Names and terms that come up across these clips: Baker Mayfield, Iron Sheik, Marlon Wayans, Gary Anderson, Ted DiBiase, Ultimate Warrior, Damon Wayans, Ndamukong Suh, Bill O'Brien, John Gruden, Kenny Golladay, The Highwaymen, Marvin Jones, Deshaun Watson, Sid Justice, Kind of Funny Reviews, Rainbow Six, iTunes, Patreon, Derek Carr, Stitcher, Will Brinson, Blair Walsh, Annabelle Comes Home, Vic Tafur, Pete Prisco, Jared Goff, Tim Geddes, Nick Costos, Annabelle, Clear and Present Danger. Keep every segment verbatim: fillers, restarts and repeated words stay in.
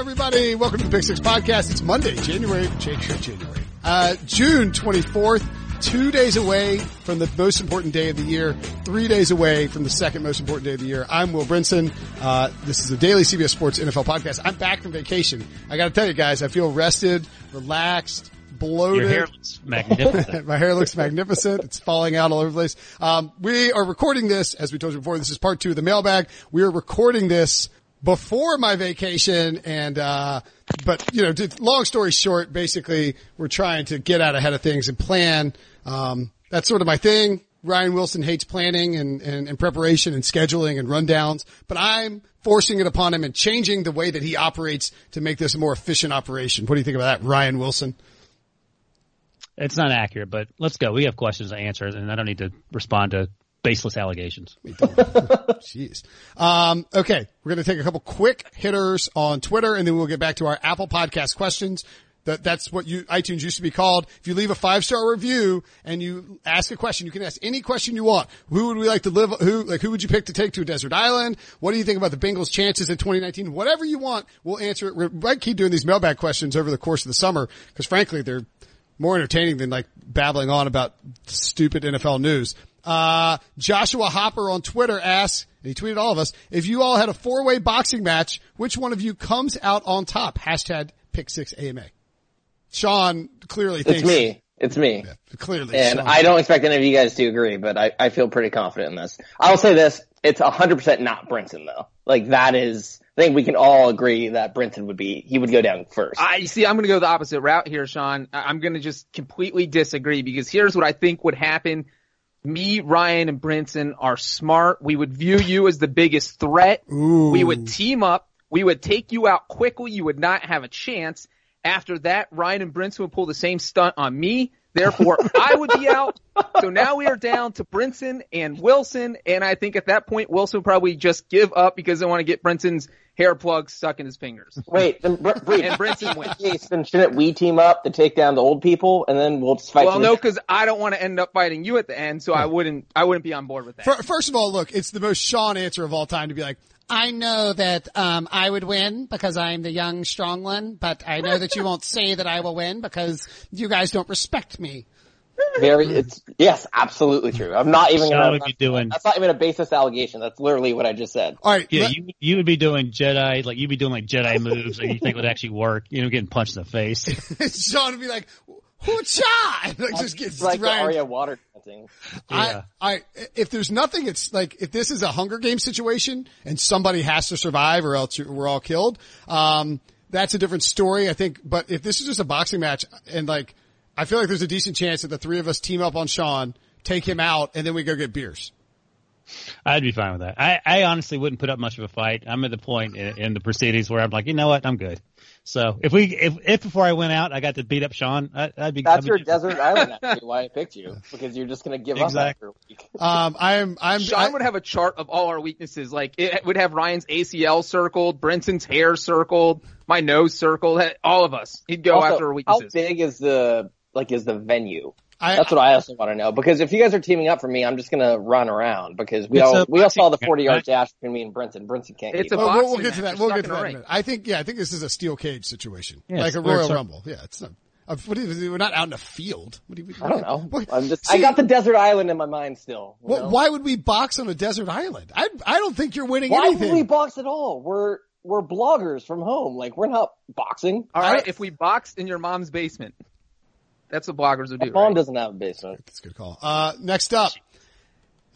everybody? Welcome to the Pick Six Podcast. It's Monday, January, January, uh, June twenty-fourth, two days away from the most important day of the year, three days away from the second most important day of the year. I'm Will Brinson. Uh, this is the daily C B S Sports N F L Podcast. I'm back from vacation. I got to tell you guys, I feel rested, relaxed, bloated. Your hair looks magnificent. My hair looks magnificent. It's falling out all over the place. Um, we are recording this, as we told you before, this is part two of the mailbag. We are recording this before my vacation, and uh but you know, long story short, basically we're trying to get out ahead of things and plan. Um that's sort of my thing. Ryan Wilson hates planning and, and, and preparation and scheduling and rundowns, but I'm forcing it upon him and changing the way that he operates to make this a more efficient operation. What do you think about that, Ryan Wilson? It's not accurate, but let's go. We have questions to answer, and I don't need to respond to baseless allegations. Jeez. Um, okay. We're going to take a couple quick hitters on Twitter, and then we'll get back to our Apple Podcast questions. That, that's what you, iTunes used to be called. If you leave a five-star review and you ask a question, you can ask any question you want. Who would we like to live, who, like, who would you pick to take to a desert island? What do you think about the Bengals' chances in twenty nineteen? Whatever you want, we'll answer it. We're going to keep doing these mailbag questions over the course of the summer, because frankly, they're more entertaining than like babbling on about stupid N F L news. Uh, Joshua Hopper on Twitter asks, and he tweeted all of us, if you all had a four-way boxing match, which one of you comes out on top? Hashtag Pick Six A M A. Sean clearly thinks. It's me. It's me. Yeah, clearly. And Sean. I don't expect any of you guys to agree, but I, I feel pretty confident in this. I'll say this. It's one hundred percent not Brinson, though. Like, that is, I think we can all agree that Brinson would be, he would go down first. I see, I'm going to go the opposite route here, Sean. I'm going to just completely disagree, because here's what I think would happen. Me, Ryan, and Brinson are smart. We would view you as the biggest threat. Ooh. We would team up. We would take you out quickly. You would not have a chance. After that, Ryan and Brinson would pull the same stunt on me. Therefore, I would be out. So now we are down to Brinson and Wilson. And I think at that point, Wilson would probably just give up, because they want to get Brinson's hair plugs stuck in his fingers. Wait, then Br- Br- and Brinson wins. Then shouldn't we team up to take down the old people, and then we'll just fight? Well, no, because I don't want to end up fighting you at the end, so I wouldn't. I wouldn't be on board with that. First of all, look, it's the most Sean answer of all time to be like, I know that um I would win because I'm the young, strong one, but I know that you won't say that I will win because you guys don't respect me. Very, it's yes, absolutely true. I'm not even going to be doing. That's not even a baseless allegation. That's literally what I just said. All right, yeah, let, you you would be doing Jedi, like you'd be doing like Jedi moves that you think would actually work. You know, getting punched in the face. Sean would be like, "Hoo-cha!" Like just gets like right. The Arya water thing. Yeah. I, I, if there's nothing, it's like if this is a Hunger Games situation and somebody has to survive, or else we're all killed. Um, that's a different story, I think. But if this is just a boxing match, and like, I feel like there's a decent chance that the three of us team up on Sean, take him out, and then we go get beers. I'd be fine with that. I, I honestly wouldn't put up much of a fight. I'm at the point in, in the proceedings where I'm like, you know what, I'm good. So if we, if, if before I went out, I got to beat up Sean, I, I'd be. That's I'd your be desert island. Actually, why I picked you, because you're just going to give exactly. up after a week. Um, I'm, I'm. Sean I, would have a chart of all our weaknesses. Like, it would have Ryan's A C L circled, Brinson's hair circled, my nose circled, all of us. He'd go also, after our weaknesses. How big is the like is the venue? I, That's what I also want to know, because if you guys are teaming up for me, I'm just going to run around, because we all, a, we all saw the forty-yard dash between me and Brinson. Brinson can't it's a well, we'll, we'll get to that. We'll get to that in a minute. I think, yeah, I think this is a steel cage situation, yeah, like a Royal so. Rumble. Yeah, it's not. Uh, what is, we're not out in a field. What do you, I don't know. What, I'm just, see, I got the desert island in my mind still. Well, why would we box on a desert island? I I don't think you're winning why anything. Why would we box at all? We're we're bloggers from home. Like, we're not boxing. All right, if we boxed in your mom's basement. That's what bloggers would do. Mom right? doesn't have a basement. That's a good call. Uh, next up,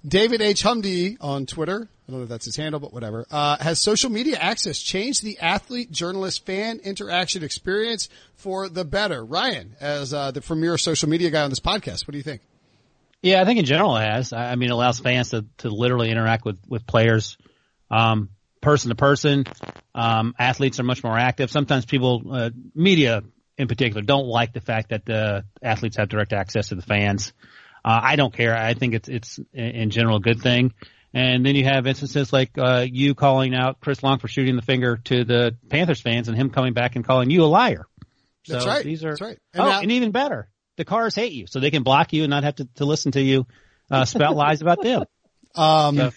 David H. Humdy on Twitter. I don't know if that's his handle, but whatever. Uh, has social media access changed the athlete-journalist-fan interaction experience for the better? Ryan, as uh, the premier social media guy on this podcast, what do you think? Yeah, I think in general it has. I mean, it allows fans to, to literally interact with, with players um, person to person. Um, athletes are much more active. Sometimes people, uh, media in particular, don't like the fact that the athletes have direct access to the fans. Uh, I don't care. I think it's, it's in general a good thing. And then you have instances like, uh, you calling out Chris Long for shooting the finger to the Panthers fans and him coming back and calling you a liar. So that's right. These are, that's right. And, oh, now, and even better, the Cars hate you, so they can block you and not have to, to listen to you, uh, spout lies about them. Um, so.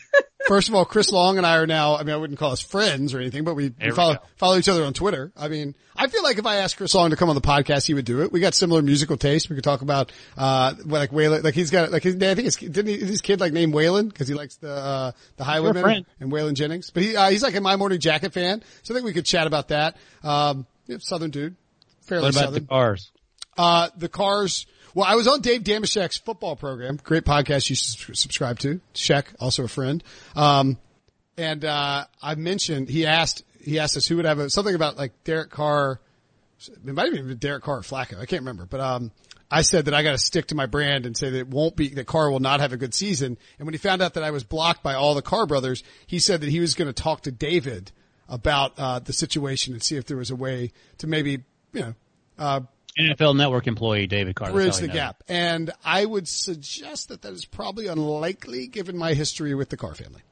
First of all, Chris Long and I are now, I mean, I wouldn't call us friends or anything, but we, we follow, follow each other on Twitter. I mean, I feel like if I asked Chris Long to come on the podcast, he would do it. We got similar musical tastes. We could talk about, uh, like Waylon, like he's got, like his, I think it's, didn't he, his kid like named Waylon? Cause he likes the, uh, the Highwaymen and Waylon Jennings, but he, uh, he's like a My Morning Jacket fan. So I think we could chat about that. Um, yeah, Southern dude, fairly what about Southern. The Cars? Uh, the Cars. Well, I was on Dave Damashek's football program. Great podcast you subscribe to. Shek, also a friend. Um, and, uh, I mentioned, he asked, he asked us who would have a, something about like Derek Carr. It might have been Derek Carr or Flacco. I can't remember, but, um, I said that I got to stick to my brand and say that it won't be, that Carr will not have a good season. And when he found out that I was blocked by all the Carr brothers, he said that he was going to talk to David about, uh, the situation and see if there was a way to maybe, you know, uh, N F L Network employee David Carr. Bridge the gap. And I would suggest that that is probably unlikely given my history with the Carr family.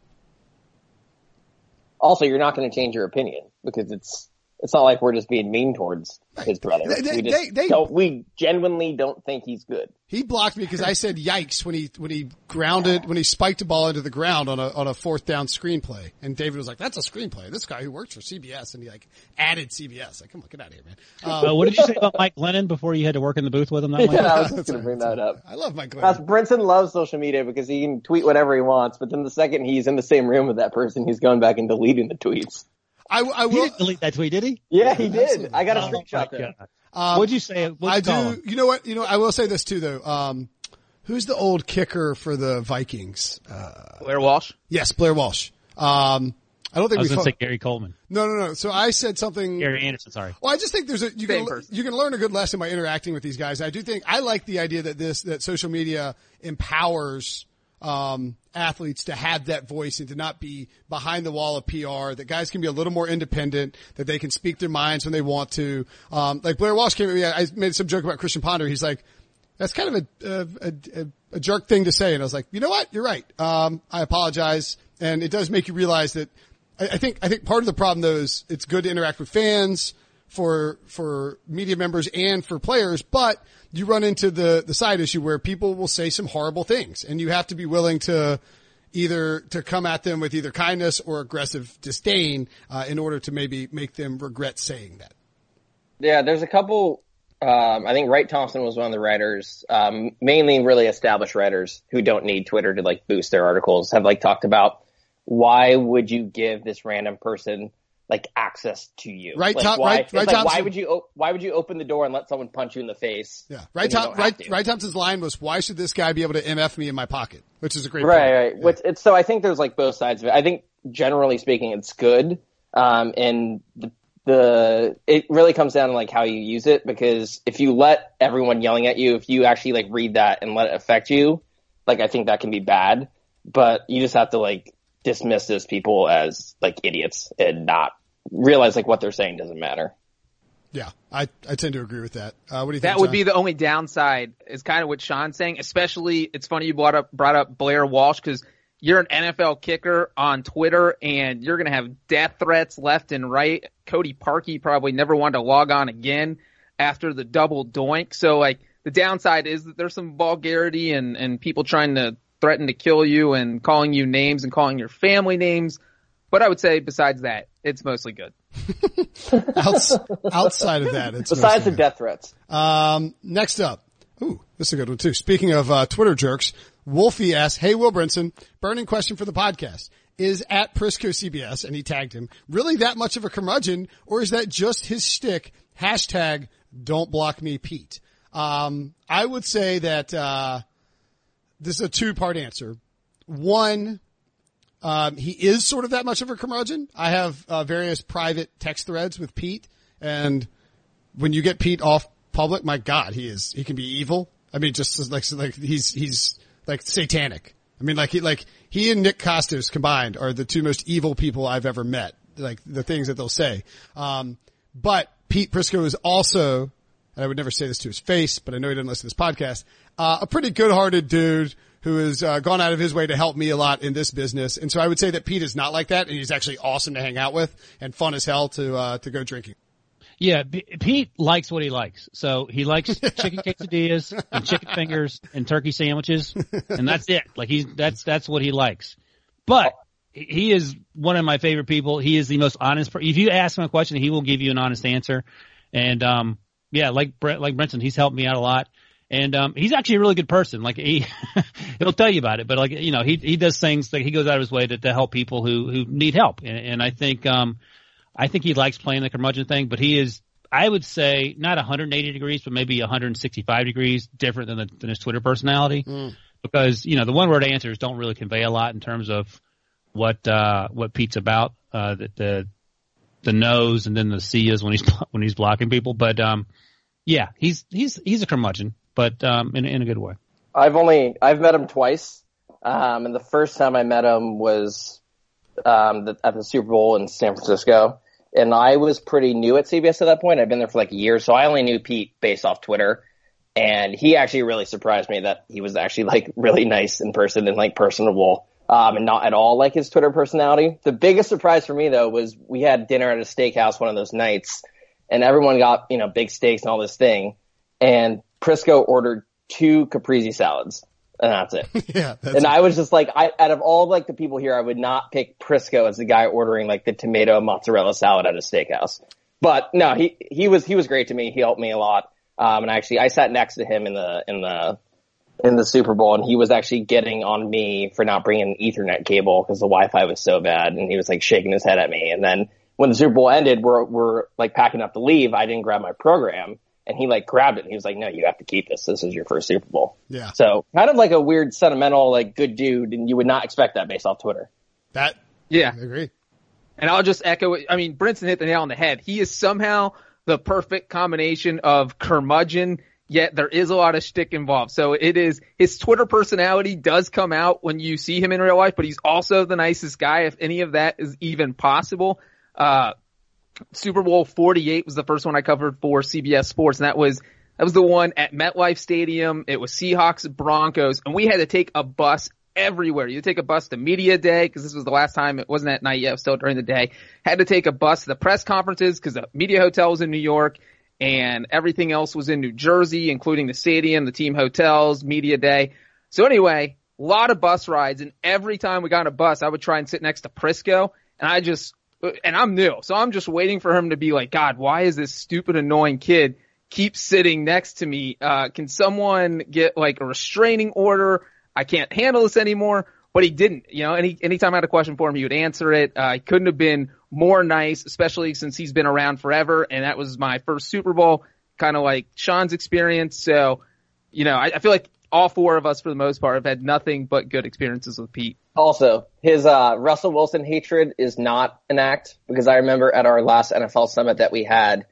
Also, you're not going to change your opinion because it's it's not like we're just being mean towards his brother. They, they, we, just they, they, we genuinely don't think he's good. He blocked me because I said yikes when he when he grounded, when he spiked a ball into the ground on a on a fourth down screenplay. And David was like, that's a screenplay. This guy who works for C B S, and he like added C B S. Like, come on, get out of here, man. Um, uh, what did you say about Mike Lennon before you had to work in the booth with him that yeah, I was just going to bring that up. I love Mike Lennon. Uh, Brinson loves social media because he can tweet whatever he wants, but then the second he's in the same room with that person, he's going back and deleting the tweets. I, I will. He didn't delete that tweet, did he? Yeah, he did. Absolutely. I got a screenshot oh, there. Um, What'd you say? What'd you I do. Him? You know what? You know, I will say this too, though. Um, who's the old kicker for the Vikings? Uh, Blair Walsh. Yes, Blair Walsh. Um, I don't think I was we. I was going to say Gary Coleman. No, no, no. So I said something. Gary Anderson. Sorry. Well, I just think there's a you Same can person. you can learn a good lesson by interacting with these guys. I do think I like the idea that this that social media empowers. Um, athletes to have that voice and to not be behind the wall of P R, that guys can be a little more independent, that they can speak their minds when they want to. Um, like Blair Walsh came at me, I made some joke about Christian Ponder. He's like, that's kind of a, a, a, a jerk thing to say. And I was like, you know what? You're right. Um, I apologize. And it does make you realize that I, I think, I think part of the problem though is it's good to interact with fans. For, for media members and for players, but you run into the, the side issue where people will say some horrible things and you have to be willing to either, to come at them with either kindness or aggressive disdain, uh, in order to maybe make them regret saying that. Yeah. There's a couple, um, I think Wright Thompson was one of the writers, um, mainly really established writers who don't need Twitter to like boost their articles have like talked about why would you give this random person like access to you, right? Like top, why, right, right like, why would you? Why would you open the door and let someone punch you in the face? Yeah, right. Top, right, to. Right. Thompson's line was, "Why should this guy be able to M F me in my pocket?" Which is a great right, point. right. Yeah. Which, it's, so I think there's like both sides of it. I think generally speaking, it's good, um, and the, the it really comes down to like how you use it. Because if you let everyone yelling at you, if you actually like read that and let it affect you, like I think that can be bad. But you just have to like. Dismiss those people as like idiots and not realize like what they're saying doesn't matter. Yeah, I, I tend to agree with that. Uh, what do you think? That would John? be the only downside is kind of what Sean's saying. Especially, it's funny you brought up brought up Blair Walsh because you're an N F L kicker on Twitter and you're gonna have death threats left and right. Cody Parkey probably never wanted to log on again after the double doink. So like the downside is that there's some vulgarity and and people trying to. Threaten to kill you and calling you names and calling your family names. But I would say besides that, it's mostly good. Outs- outside of that, it's besides the good. Death threats. Um, next up. Ooh, this is a good one too. Speaking of uh, Twitter jerks, Wolfie asks, hey, Will Brinson, burning question for the podcast. Is at Prisco C B S, and he tagged him, really that much of a curmudgeon, or is that just his shtick? Hashtag don't block me, Pete. Um, I would say that, uh, this is a two-part answer. One, um, he is sort of that much of a curmudgeon. I have uh, various private text threads with Pete, and when you get Pete off public, my God, he is he can be evil. I mean, just like like he's he's like satanic. I mean, like he like he and Nick Costos combined are the two most evil people I've ever met. Like the things that they'll say. Um, but Pete Prisco is also. And I would never say this to his face, but I know he didn't listen to this podcast, uh, a pretty good-hearted dude who has uh, gone out of his way to help me a lot in this business. And so I would say that Pete is not like that, and he's actually awesome to hang out with and fun as hell to uh, to go drinking. Yeah, B- Pete likes what he likes. So he likes chicken quesadillas and chicken fingers and turkey sandwiches, and that's it. Like he's that's that's what he likes. But he is one of my favorite people. He is the most honest person. If you ask him a question, he will give you an honest answer. And, um, yeah, like Brent, like Brenton, he's helped me out a lot. And, um, he's actually a really good person. Like he, he'll tell you about it, but like, you know, he, he does things that he goes out of his way to, to help people who, who need help. And, and I think, um, I think he likes playing the curmudgeon thing, but he is, I would say, not one hundred eighty degrees, but maybe one hundred sixty-five degrees different than, the, than his Twitter personality. Mm. Because, you know, the one word answers don't really convey a lot in terms of what, uh, what Pete's about, uh, the, the, the nose and then the C is when he's, when he's blocking people. But, um, yeah, he's, he's, he's a curmudgeon, but, um, in, in a good way. I've only, I've met him twice. Um, and the first time I met him was, um, the, at the Super Bowl in San Francisco. And I was pretty new at C B S at that point. I'd been there for like a year, so I only knew Pete based off Twitter. And he actually really surprised me that he was actually like really nice in person and like personable, um, and not at all like his Twitter personality. The biggest surprise for me though was we had dinner at a steakhouse one of those nights, and everyone got, you know, big steaks and all this thing. And Prisco ordered two caprese salads, and that's it. yeah, that's and it. I was just like, I, out of all like the people here, I would not pick Prisco as the guy ordering like the tomato mozzarella salad at a steakhouse. But no, he, he was, he was great to me. He helped me a lot. Um, and actually I sat next to him in the, in the, in the Super Bowl, and he was actually getting on me for not bringing an Ethernet cable because the Wi-Fi was so bad. And he was like shaking his head at me. And then when the Super Bowl ended, we're, we're like packing up to leave. I didn't grab my program. And he like grabbed it and he was like, no, you have to keep this. This is your first Super Bowl. Yeah. So kind of like a weird sentimental, like good dude. And you would not expect that based off Twitter. That. Yeah. I agree. And I'll just echo it. I mean, Brinson hit the nail on the head. He is somehow the perfect combination of curmudgeon, yet there is a lot of shtick involved. So it is, his Twitter personality does come out when you see him in real life, but he's also the nicest guy if any of that is even possible. Uh, Super Bowl forty-eight was the first one I covered for C B S Sports, and that was that was the one at MetLife Stadium. It was Seahawks Broncos, and we had to take a bus everywhere. You take a bus to media day because this was the last time. It wasn't at night yet. It was still during the day. Had to take a bus to the press conferences because the media hotel was in New York, and everything else was in New Jersey, including the stadium, the team hotels, media day. So anyway, a lot of bus rides, and every time we got on a bus, I would try and sit next to Prisco, and I just – and I'm new, so I'm just waiting for him to be like, God, why is this stupid, annoying kid keep sitting next to me? Uh, can someone get like a restraining order? I can't handle this anymore. But he didn't, you know, any, anytime I had a question for him, he would answer it. Uh, he couldn't have been more nice, especially since he's been around forever. And that was my first Super Bowl, kind of like Sean's experience. So, you know, I, I feel like all four of us for the most part have had nothing but good experiences with Pete. Also, his uh Russell Wilson hatred is not an act, because I remember at our last N F L summit that we had,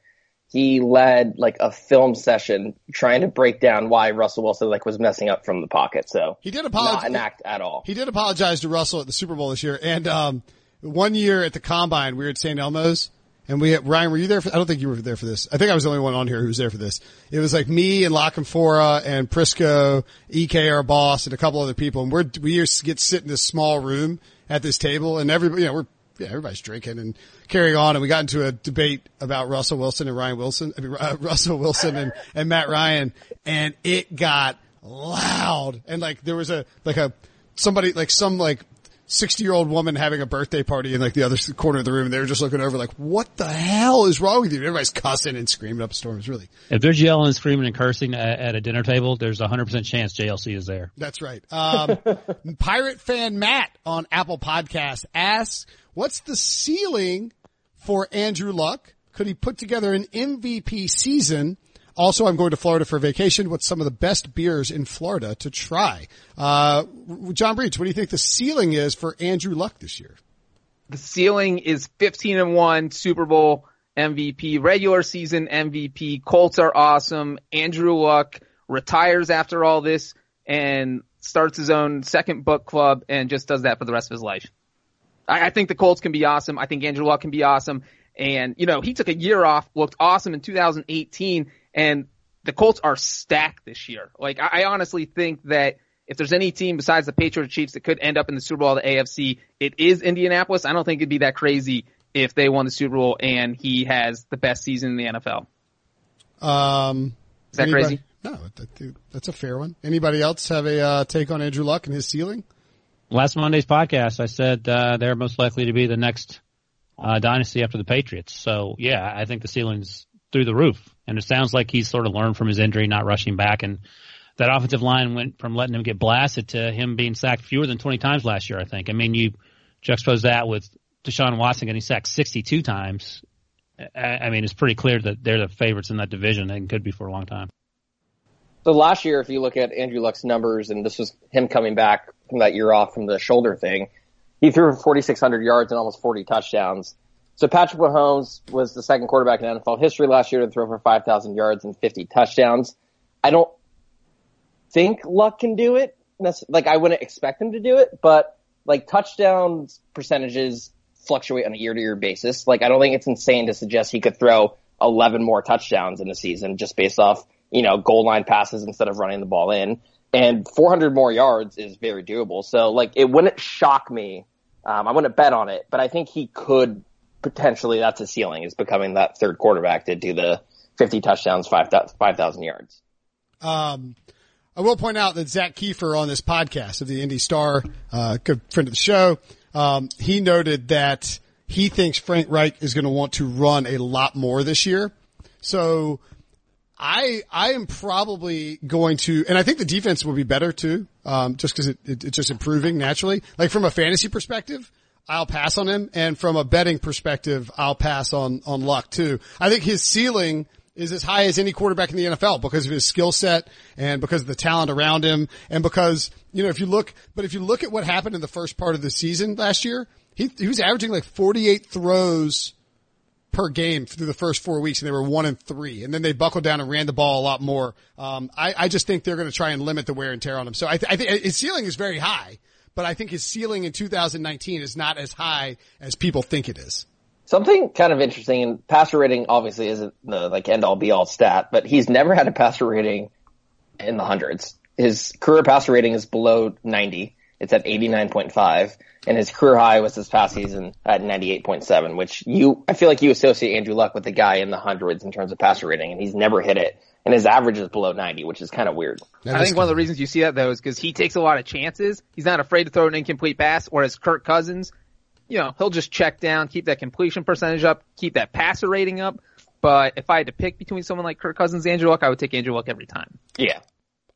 he led like a film session trying to break down why Russell Wilson like was messing up from the pocket. So he did apologize. Not an act at all. He did apologize to Russell at the Super Bowl this year. And um one year at the Combine, we were at Saint Elmo's. And we, Ryan, were you there for, I don't think you were there for this. I think I was the only one on here who was there for this. It was like me and Lockenfora and Prisco, E K, our boss, and a couple other people. And we're, we get sit in this small room at this table, and everybody, you know, we're, yeah, everybody's drinking and carrying on. And we got into a debate about Russell Wilson and Ryan Wilson, I mean, uh, Russell Wilson and, and Matt Ryan. And it got loud. And like, there was a, like a, somebody, like some like, sixty year old woman having a birthday party in like the other corner of the room. They were just looking over like, what the hell is wrong with you? Everybody's cussing and screaming up a storm. It's really, if there's yelling and screaming and cursing at, at a dinner table, there's a hundred percent chance J L C is there. That's right. Um, Pirate fan Matt on Apple Podcast asks, what's the ceiling for Andrew Luck? Could he put together an M V P season? Also, I'm going to Florida for vacation. What's some of the best beers in Florida to try? Uh, John Breach, what do you think the ceiling is for Andrew Luck this year? The ceiling is fifteen and one, Super Bowl M V P, regular season M V P. Colts are awesome. Andrew Luck retires after all this and starts his own second book club and just does that for the rest of his life. I, I think the Colts can be awesome. I think Andrew Luck can be awesome. And, you know, he took a year off, looked awesome in two thousand eighteen. And the Colts are stacked this year. Like, I honestly think that if there's any team besides the Patriots or Chiefs that could end up in the Super Bowl of the A F C, it is Indianapolis. I don't think it'd be that crazy if they won the Super Bowl and he has the best season in the N F L. Um, is that anybody, crazy? No, that, that's a fair one. Anybody else have a uh, take on Andrew Luck and his ceiling? last Monday's podcast, I said uh, they're most likely to be the next uh, dynasty after the Patriots. So, yeah, I think the ceiling's through the roof. And it sounds like he's sort of learned from his injury, not rushing back. And that offensive line went from letting him get blasted to him being sacked fewer than twenty times last year, I think. I mean, you juxtapose that with Deshaun Watson getting sacked sixty-two times. I mean, it's pretty clear that they're the favorites in that division and could be for a long time. So last year, if you look at Andrew Luck's numbers, and this was him coming back from that year off from the shoulder thing, he threw for forty-six hundred yards and almost forty touchdowns. So Patrick Mahomes was the second quarterback in N F L history last year to throw for five thousand yards and fifty touchdowns. I don't think Luck can do it. Like, I wouldn't expect him to do it, but, like, touchdown percentages fluctuate on a year-to-year basis. Like, I don't think it's insane to suggest he could throw eleven more touchdowns in the season just based off, you know, goal line passes instead of running the ball in. And four hundred more yards is very doable. So, like, it wouldn't shock me. Um, I wouldn't bet on it, but I think he could potentially, that's his ceiling, is becoming that third quarterback to do the fifty touchdowns, five thousand yards. Um, I will point out that Zach Kiefer on this podcast of the Indy Star, uh, good friend of the show, um, he noted that he thinks Frank Reich is going to want to run a lot more this year. So I, I am probably going to, and I think the defense will be better too, um, just cause it, it, it's just improving naturally. Like from a fantasy perspective, I'll pass on him. And from a betting perspective, I'll pass on, on Luck too. I think his ceiling is as high as any quarterback in the N F L because of his skill set and because of the talent around him. And because, you know, if you look, but if you look at what happened in the first part of the season last year, he, he was averaging like forty-eight throws per game through the first four weeks and they were one and three. And then they buckled down and ran the ball a lot more. Um, I, I just think they're going to try and limit the wear and tear on him. So I, th- I think his ceiling is very high. But I think his ceiling in two thousand nineteen is not as high as people think it is. Something kind of interesting, and passer rating obviously isn't the like end-all be-all stat, but he's never had a passer rating in the hundreds. His career passer rating is below ninety. It's at eighty-nine point five, and his career high was this past season at ninety-eight point seven, which you I feel like you associate Andrew Luck with the guy in the hundreds in terms of passer rating, and he's never hit it. And his average is below ninety, which is kind of weird. That I think one of the reasons you see that, though, is because he takes a lot of chances. He's not afraid to throw an incomplete pass, whereas Kirk Cousins, you know, he'll just check down, keep that completion percentage up, keep that passer rating up. But if I had to pick between someone like Kirk Cousins and Andrew Luck, I would take Andrew Luck every time. Yeah.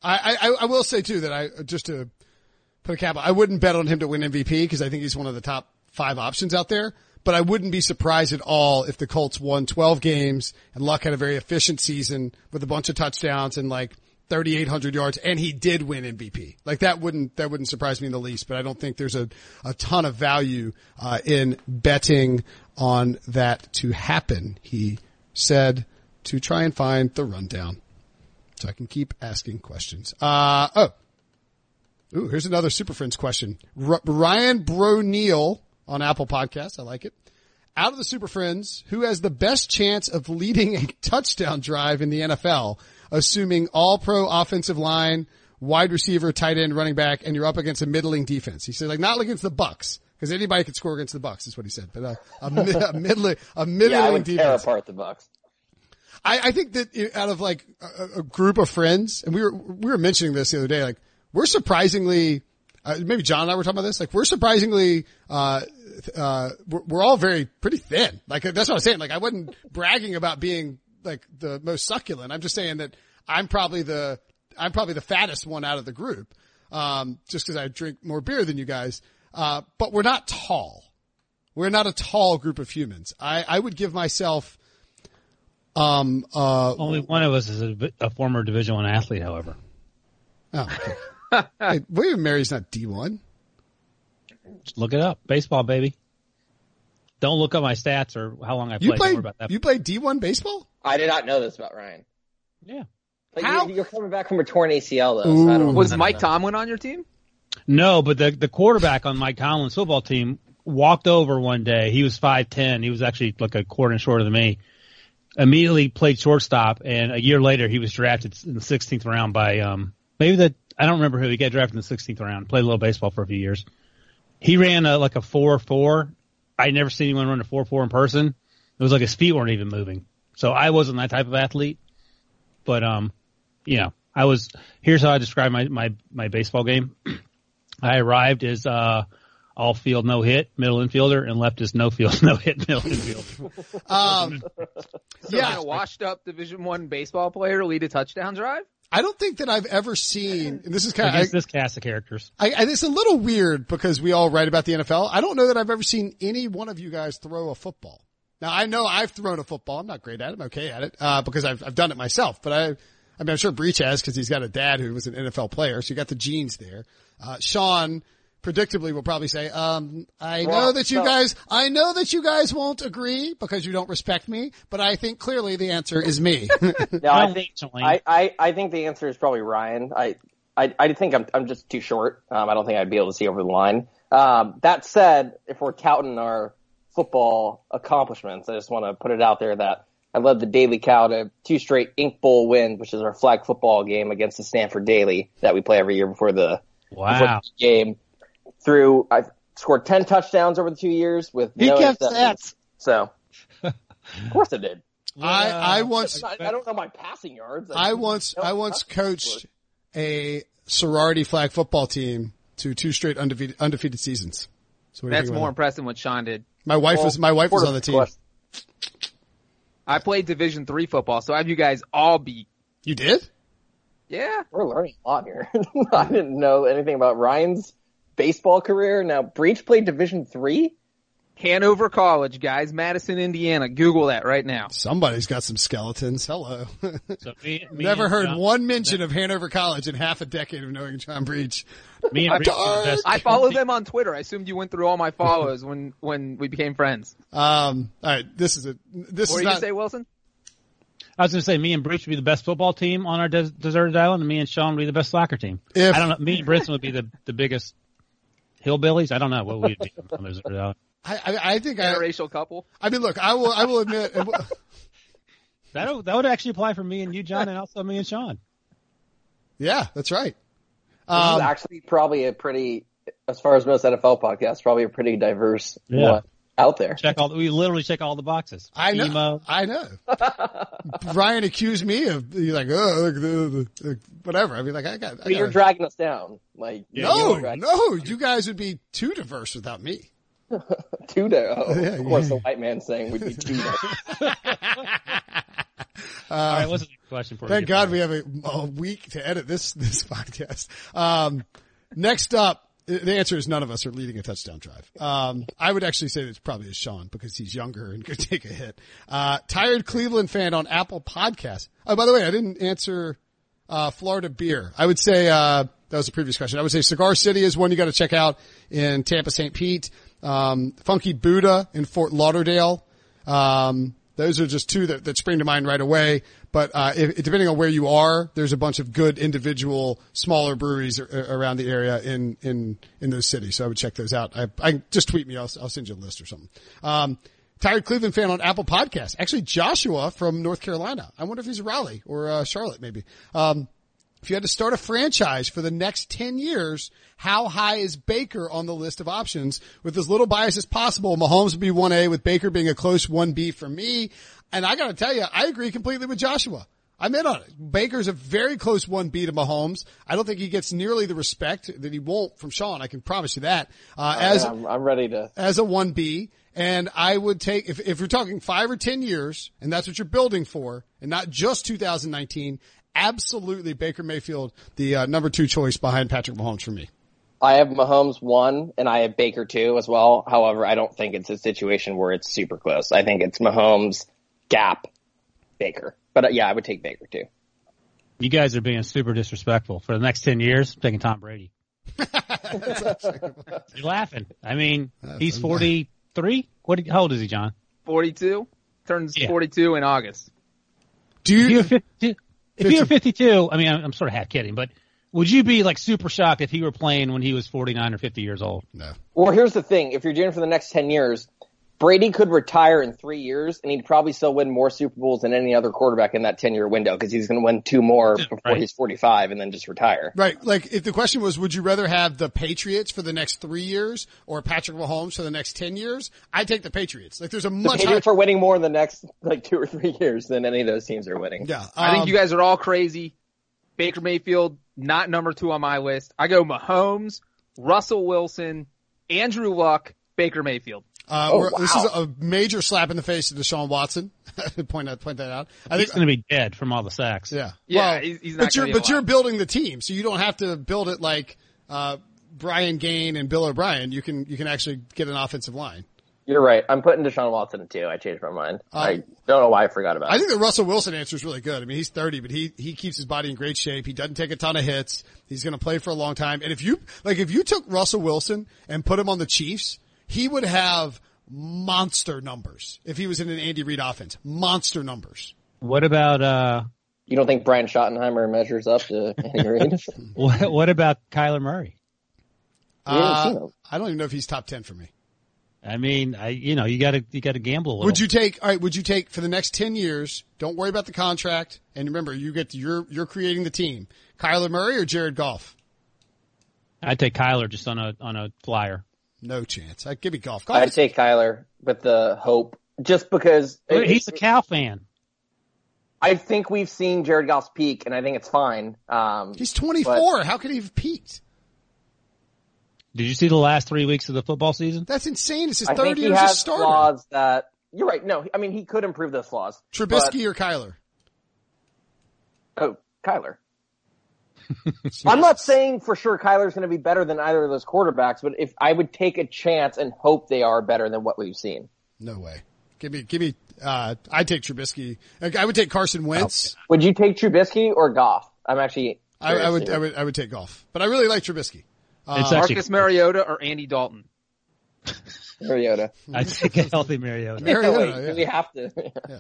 I, I, I will say, too, that I just to put a cap on, I wouldn't bet on him to win M V P because I think he's one of the top five options out there. But I wouldn't be surprised at all if the Colts won twelve games and Luck had a very efficient season with a bunch of touchdowns and like thirty-eight hundred yards and he did win M V P. Like that wouldn't, that wouldn't surprise me in the least, but I don't think there's a, a ton of value, uh, in betting on that to happen. He said to try and find the rundown so I can keep asking questions. Uh, oh, ooh, here's another Super Friends question. R- Ryan Broneal on Apple Podcasts. I like it. Out of the Super Friends, who has the best chance of leading a touchdown drive in the N F L, assuming all pro offensive line, wide receiver, tight end, running back, and you're up against a middling defense? He said, like, not against the Bucs, because anybody could score against the Bucs, is what he said, but a, a, mid, a middling, a middling yeah, I would defense. Tear apart the Bucs. I, I think that out of like a, a group of friends, and we were, we were mentioning this the other day, like we're surprisingly, uh, maybe John and I were talking about this, like we're surprisingly, uh, Uh, we're all very pretty thin. Like, that's what I'm saying. Like, I wasn't bragging about being like the most succulent. I'm just saying that I'm probably the, I'm probably the fattest one out of the group. Um, just cause I drink more beer than you guys. Uh, but we're not tall. We're not a tall group of humans. I, I would give myself, um, uh, only one of us is a, a former Division One athlete, however. Oh, okay. Hey, William Mary's not D one. Just look it up. Baseball, baby. Don't look up my stats or how long I played. You played, Don't worry about that. You played D one baseball? I did not know this about Ryan. Yeah. But how? You, you're coming back from a torn A C L, though. So I don't Was Mike Tomlin on your team? No, but the, the quarterback on Mike Tomlin's football team walked over one day. He was five ten. He was actually like a quarter and shorter than me. Immediately played shortstop, and a year later he was drafted in the sixteenth round by um maybe the – I don't remember who. He got drafted in the sixteenth round. Played a little baseball for a few years. He ran a, like a four four. I'd never seen anyone run a four four in person. It was like his feet weren't even moving. So I wasn't that type of athlete. But, um, you know, I was – here's how I describe my, my, my baseball game. I arrived as uh, all-field no-hit middle infielder and left as no-field no-hit middle infielder. um, so yeah, like a washed-up Division One baseball player lead a touchdown drive. I don't think that I've ever seen, and this is kind of, I guess I, this cast of characters. I, I, it's a little weird because we all write about the N F L. I don't know that I've ever seen any one of you guys throw a football. Now I know I've thrown a football. I'm not great at it. I'm okay at it, uh, because I've, I've done it myself, but I, I mean, I'm sure Breach has because he's got a dad who was an N F L player. So you got the genes there. Uh, Sean predictably will probably say, um, I well, know that you no. guys, I know that you guys won't agree because you don't respect me, but I think clearly the answer is me. no, I think, I, I, I think the answer is probably Ryan. I, I, I think I'm, I'm just too short. Um, I don't think I'd be able to see over the line. Um, that said, if we're counting our football accomplishments, I just want to put it out there that I led the Daily Cow to two straight Ink Bowl wins, which is our flag football game against the Stanford Daily that we play every year before the, wow. before the game. Through, I scored ten touchdowns over the two years with he no kept stats. So, of course, I did. Yeah. I I once I, I don't know my passing yards. I, I once I once coached a sorority flag football team to two straight undefeated undefeated seasons. So what that's more impressive than what Sean did. My wife well, was my wife was on the team. Question. I played Division three football, so I have you guys all beat. You did? Yeah, we're learning a lot here. I didn't know anything about Ryan's baseball career. Now Breach played Division three, Hanover College, guys, Madison, Indiana. Google that right now. Somebody's got some skeletons. Hello. So me, me never heard John, one mention that, of Hanover College in half a decade of knowing John Breach. Me and Breach I follow them on Twitter. I assumed you went through all my follows when when we became friends. Um. All right. This is a. This what is. What did you say, Wilson? I was going to say, me and Breach would be the best football team on our des- deserted island, and me and Sean would be the best soccer team. If, I don't know. Me and Brinson would be the the biggest. Hillbillies? I don't know what we'd be. I, I, I think I. Interracial couple? I mean, look, I will, I will admit. that that would actually apply for me and you, John, and also me and Sean. Yeah, that's right. Um, this is actually probably a pretty, as far as most N F L podcasts, probably a pretty diverse yeah. one out there. Check all, we literally check all the boxes. I know. Emo. I know. Ryan accused me of, he's like, oh, whatever. I mean, like, I got. I but you're gotta, dragging us down. Like, no, you no, you guys would be too diverse without me. too diverse. Oh, yeah, of course, yeah. The white man saying we'd be too diverse. Uh, all right, what's the question for you? Thank God we have a, a week to edit this, this podcast. Um, next up. The answer is none of us are leading a touchdown drive. Um, I would actually say it's probably is Sean because he's younger and could take a hit. Uh, tired Cleveland fan on Apple Podcasts. Oh, by the way, I didn't answer, uh, Florida beer. I would say, uh, that was the previous question. I would say Cigar City is one you got to check out in Tampa, Saint Pete. Um, Funky Buddha in Fort Lauderdale. Um, those are just two that, that spring to mind right away. But, uh, if, depending on where you are, there's a bunch of good individual smaller breweries ar- around the area in, in, in those cities. So I would check those out. I, I just tweet me. I'll, I'll send you a list or something. Um, tired Cleveland fan on Apple Podcasts. Actually, Joshua from North Carolina. I wonder if he's Raleigh or, uh, Charlotte maybe. Um, if you had to start a franchise for the next ten years, how high is Baker on the list of options? With as little bias as possible, Mahomes would be one A with Baker being a close one B for me. And I got to tell you, I agree completely with Joshua. I'm in on it. Baker's a very close one B to Mahomes. I don't think he gets nearly the respect that he won't from Sean. I can promise you that. Uh, oh, as, yeah, I'm, I'm ready to. As a one B. And I would take, if, if you're talking five or ten years, and that's what you're building for, and not just two thousand nineteen, absolutely Baker Mayfield, the uh, number two choice behind Patrick Mahomes for me. I have Mahomes one, and I have Baker two as well. However, I don't think it's a situation where it's super close. I think it's Mahomes gap Baker. But uh, yeah, I would take Baker too. You guys are being super disrespectful. For the next ten years, I'm taking Tom Brady. You're laughing. I mean, that's he's forty-three. What? How old is he, John? forty-two. Turns yeah. forty-two in August. Do you... If you If you were fifty-two, I mean, I'm, I'm sort of half kidding, but would you be like super shocked if he were playing when he was forty-nine or fifty years old? No. Well, here's the thing. If you're doing it for the next ten years, Brady could retire in three years and he'd probably still win more Super Bowls than any other quarterback in that ten year window because he's going to win two more before right. he's forty-five and then just retire. Right. Like if the question was, would you rather have the Patriots for the next three years or Patrick Mahomes for the next ten years? I'd take the Patriots. Like there's a much higher for winning more in the next like two or three years than any of those teams are winning. Yeah. Um, I think you guys are all crazy. Baker Mayfield, not number two on my list. I go Mahomes, Russell Wilson, Andrew Luck, Baker Mayfield. Uh, oh, wow. This is a major slap in the face to Deshaun Watson. point out, point that out. I he's think he's going to be dead from all the sacks. Yeah. Yeah. Well, he's, he's not but you're, but you're building the team. So you don't have to build it like, uh, Brian Gain and Bill O'Brien. You can, you can actually get an offensive line. You're right. I'm putting Deshaun Watson at two. I changed my mind. Um, I don't know why I forgot about it. I think the Russell Wilson answer is really good. I mean, he's thirty, but he, he keeps his body in great shape. He doesn't take a ton of hits. He's going to play for a long time. And if you, like, if you took Russell Wilson and put him on the Chiefs, he would have monster numbers if he was in an Andy Reid offense. Monster numbers. What about, uh, you don't think Brian Schottenheimer measures up to Andy Reid? what, what about Kyler Murray? Uh, I don't even know if he's top ten for me. I mean, I, you know, you gotta, you gotta gamble a little. Would you take, all right, would you take for the next ten years, don't worry about the contract, and remember, you get to, you're, you're creating the team. Kyler Murray or Jared Goff? I'd take Kyler just on a, on a flyer. No chance. I'd give me Goff. Goff. I'd take Kyler with the hope, just because. It, he's a Cal fan. I think we've seen Jared Goff's peak, and I think it's fine. Um, he's twenty-four. But how could he have peaked? Did you see the last three weeks of the football season? That's insane. It's his third year as a starter. Flaws that, you're right. No, I mean, he could improve those flaws. Trubisky but, or Kyler? Oh, Kyler. I'm not saying for sure Kyler's going to be better than either of those quarterbacks, but if I would take a chance and hope they are better than what we've seen. No way. Give me, give me, uh, I'd take Trubisky. I would take Carson Wentz. Oh. Would you take Trubisky or Goff? I'm actually. I, I would, I would, I would take Goff, but I really like Trubisky. Uh, it's actually, Marcus Mariota or Andy Dalton? Mariota. I take a healthy Mariota. Mariota, yeah. We have to. Yeah. yeah.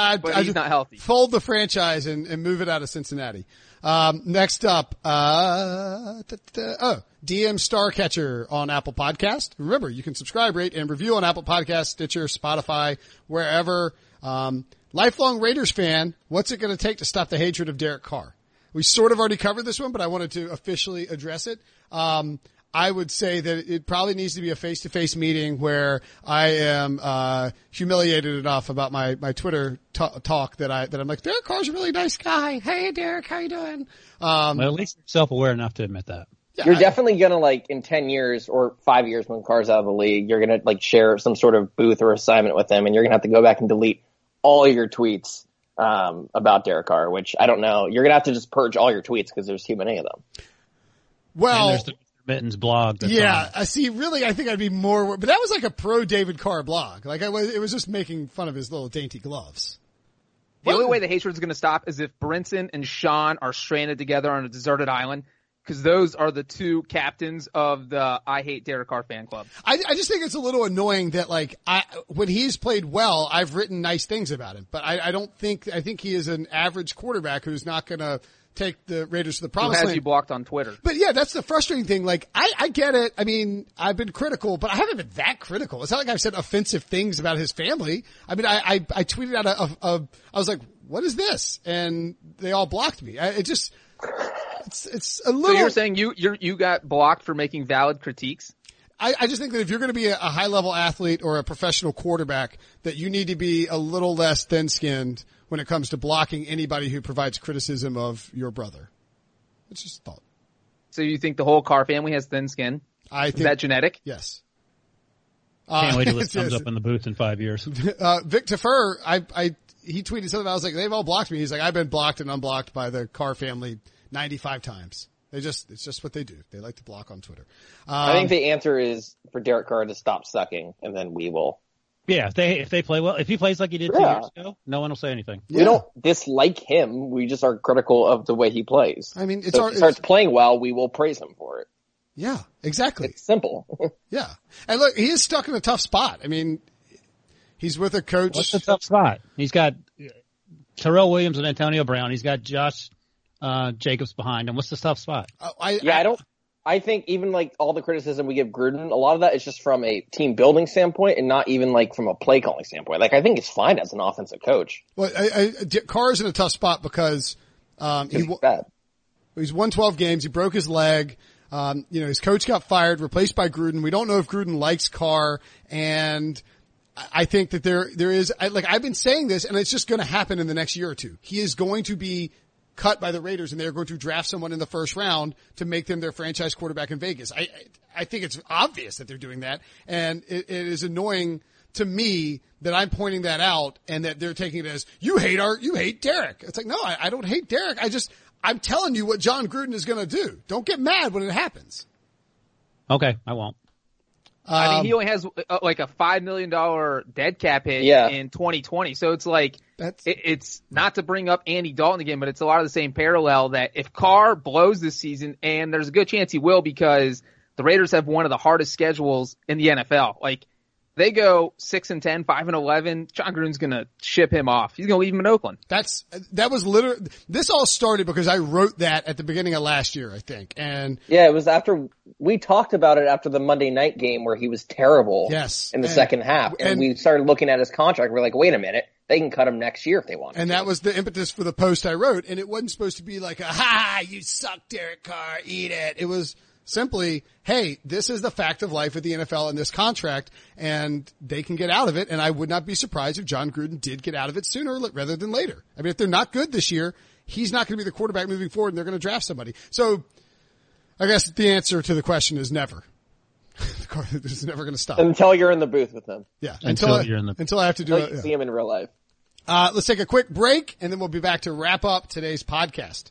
I, but I he's just not healthy. Fold the franchise and, and move it out of Cincinnati. Um, next up, uh, th- th- oh, D M Star Catcher on Apple Podcast. Remember, you can subscribe, rate, and review on Apple Podcast, Stitcher, Spotify, wherever. Um, lifelong Raiders fan, what's it going to take to stop the hatred of Derek Carr? We sort of already covered this one, but I wanted to officially address it. Um, I would say that it probably needs to be a face-to-face meeting where I am uh humiliated enough about my my Twitter t- talk that I that I'm like, Derek Carr's a really nice guy. Hey, Derek, how you doing? Um, well, at least you're self-aware enough to admit that. Yeah, you're I, definitely gonna like in ten years or five years when Carr's out of the league, you're gonna like share some sort of booth or assignment with him, and you're gonna have to go back and delete all your tweets um about Derek Carr, which I don't know. You're gonna have to just purge all your tweets because there's too many of them. Well. Mitten's blog. Yeah, I see. Really, I think I'd be more, but that was like a pro David Carr blog. Like I was, it was just making fun of his little dainty gloves. The what? only way the hatred is going to stop is if Brinson and Sean are stranded together on a deserted island, because those are the two captains of the I Hate Derek Carr fan club. I, I just think it's a little annoying that like I, when he's played well, I've written nice things about him, but I, I don't think, I think he is an average quarterback who's not going to take the Raiders to the promised land. Who has you blocked on Twitter? But yeah, that's the frustrating thing. Like, I, I get it. I mean, I've been critical, but I haven't been that critical. It's not like I've said offensive things about his family. I mean, I, I, I tweeted out a, a, a, I was like, what is this? And they all blocked me. I, it just, it's, it's a little. So you're saying you, you you got blocked for making valid critiques? I, I just think that if you're going to be a, a high level athlete or a professional quarterback, that you need to be a little less thin skinned when it comes to blocking anybody who provides criticism of your brother. It's just a thought. So you think the whole Carr family has thin skin? I think, Is that genetic? Yes. Can't uh, wait till this comes yes. up in the booth in five years. Uh, Vic Tafur, I, I, he tweeted something. I was like, they've all blocked me. He's like, I've been blocked and unblocked by the Carr family ninety-five times. They just, it's just what they do. They like to block on Twitter. Um, I think the answer is for Derek Carr to stop sucking, and then we will. Yeah, if they if they play well, if he plays like he did yeah. two years ago, no one will say anything. We yeah. don't dislike him. We just are critical of the way he plays. I mean, it's so our, if he starts it's, playing well, we will praise him for it. Yeah, exactly. It's simple. yeah, and look, he is stuck in a tough spot. I mean, he's with a coach. What's the tough spot? He's got Terrell Williams and Antonio Brown. He's got Josh uh, Jacobs behind him. What's the tough spot? Uh, I, yeah, I, I don't. I think even like all the criticism we give Gruden, a lot of that is just from a team building standpoint and not even like from a play calling standpoint. Like I think it's fine as an offensive coach. Well, I, I, Carr's in a tough spot because, um, he, he's, bad. he's won twelve games. He broke his leg. Um, you know, his coach got fired, replaced by Gruden. We don't know if Gruden likes Carr, and I think that there, there is, I, like I've been saying this, and it's just going to happen in the next year or two. He is going to be cut by the Raiders and they're going to draft someone in the first round to make them their franchise quarterback in Vegas. I, I think it's obvious that they're doing that, and it, it is annoying to me that I'm pointing that out and that they're taking it as, you hate our, you hate Derek. It's like, no, I, I don't hate Derek. I just, I'm telling you what John Gruden is going to do. Don't get mad when it happens. Okay, I won't. Um, I mean, he only has uh, like a five million dollars dead cap hit yeah. in twenty twenty. So it's like, that's... It, it's not to bring up Andy Dalton again, but it's a lot of the same parallel that if Carr blows this season, and there's a good chance he will because the Raiders have one of the hardest schedules in the N F L. Like, they go six and ten, five and eleven. John Gruden's going to ship him off. He's going to leave him in Oakland. That's, that was literally, this all started because I wrote that at the beginning of last year, I think. And yeah, it was after we talked about it after the Monday night game where he was terrible yes, in the and, second half. And, and we started looking at his contract. We're like, wait a minute. They can cut him next year if they want. And to. That was the impetus for the post I wrote. And it wasn't supposed to be like, a, ha, you suck, Derek Carr. Eat it. It was simply, hey, this is the fact of life at the N F L in this contract, and they can get out of it, and I would not be surprised if John Gruden did get out of it sooner rather than later. I mean, if they're not good this year, he's not going to be the quarterback moving forward, and they're going to draft somebody. So I guess the answer to the question is never. This is never going to stop. Until you're in the booth with them. Yeah, until, until, I, you're in the- until I have to do it. Yeah. See him in real life. Uh, let's take a quick break, and then we'll be back to wrap up today's podcast.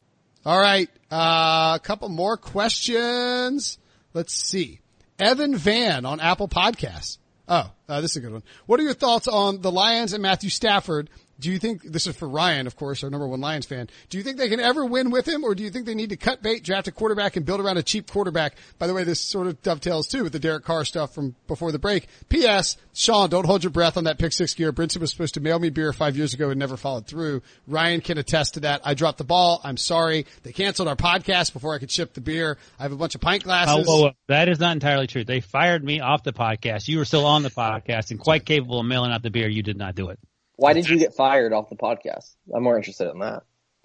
All right, uh, a couple more questions. Let's see. Evan Van on Apple Podcasts. Oh, uh, this is a good one. What are your thoughts on the Lions and Matthew Stafford? Do you think, this is for Ryan, of course, our number one Lions fan. Do you think they can ever win with him, or do you think they need to cut bait, draft a quarterback, and build around a cheap quarterback? By the way, this sort of dovetails, too, with the Derek Carr stuff from before the break. P S. Sean, don't hold your breath on that pick six gear. Brinson was supposed to mail me beer five years ago and never followed through. Ryan can attest to that. I dropped the ball. I'm sorry. They canceled our podcast before I could ship the beer. I have a bunch of pint glasses. Oh, oh, that is not entirely true. They fired me off the podcast. You were still on the podcast and quite capable of mailing out the beer. You did not do it. Why did you get fired off the podcast? I'm more interested in that.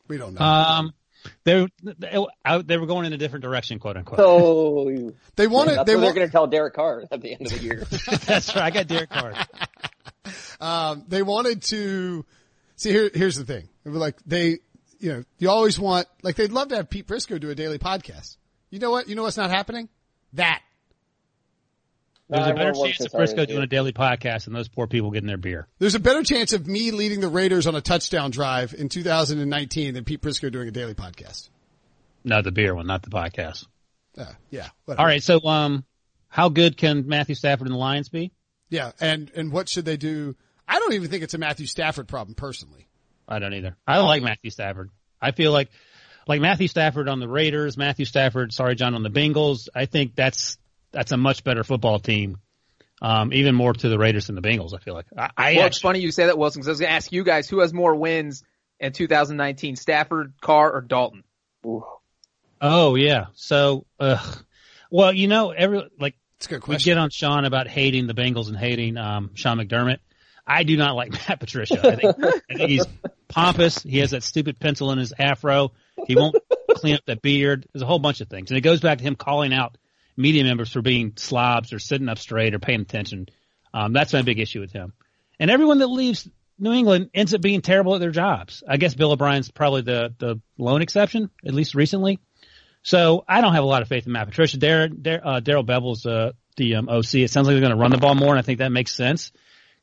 We don't know. Um, they they were going in a different direction, quote unquote. So they wanted. Yeah, that's they were going to tell Derek Carr at the end of the year. That's right. I got Derek Carr. um, they wanted to see. Here, here's the thing. They were like they, you know, you always want like they'd love to have Pete Prisco do a daily podcast. You know what? You know what's not happening? That. There's a better chance of Prisco doing a daily podcast and those poor people getting their beer. There's a better chance of me leading the Raiders on a touchdown drive in two thousand nineteen than Pete Prisco doing a daily podcast. No, the beer one, not the podcast. Uh, yeah. Whatever. All right. So, um, how good can Matthew Stafford and the Lions be? Yeah. And, and what should they do? I don't even think it's a Matthew Stafford problem personally. I don't either. I don't like Matthew Stafford. I feel like, like Matthew Stafford on the Raiders, Matthew Stafford, sorry, John, on the Bengals. I think that's, That's a much better football team, um, even more to the Raiders than the Bengals, I feel like. I, I well, actually, it's funny you say that, Wilson, because I was going to ask you guys, who has more wins in two thousand nineteen, Stafford, Carr, or Dalton? Ooh. Oh, yeah. So, ugh. Well, you know, every like it's a good question. We get on Sean about hating the Bengals and hating um, Sean McDermott. I do not like Matt Patricia. I think, I think he's pompous. He has that stupid pencil in his afro. He won't clean up that beard. There's a whole bunch of things. And it goes back to him calling out media members for being slobs or sitting up straight or paying attention. Um, that's my big issue with him. And everyone that leaves New England ends up being terrible at their jobs. I guess Bill O'Brien's probably the, the lone exception, at least recently. So I don't have a lot of faith in Matt Patricia. Daryl Dar- uh, Bevel's uh, the um, O C. It sounds like they're going to run the ball more, and I think that makes sense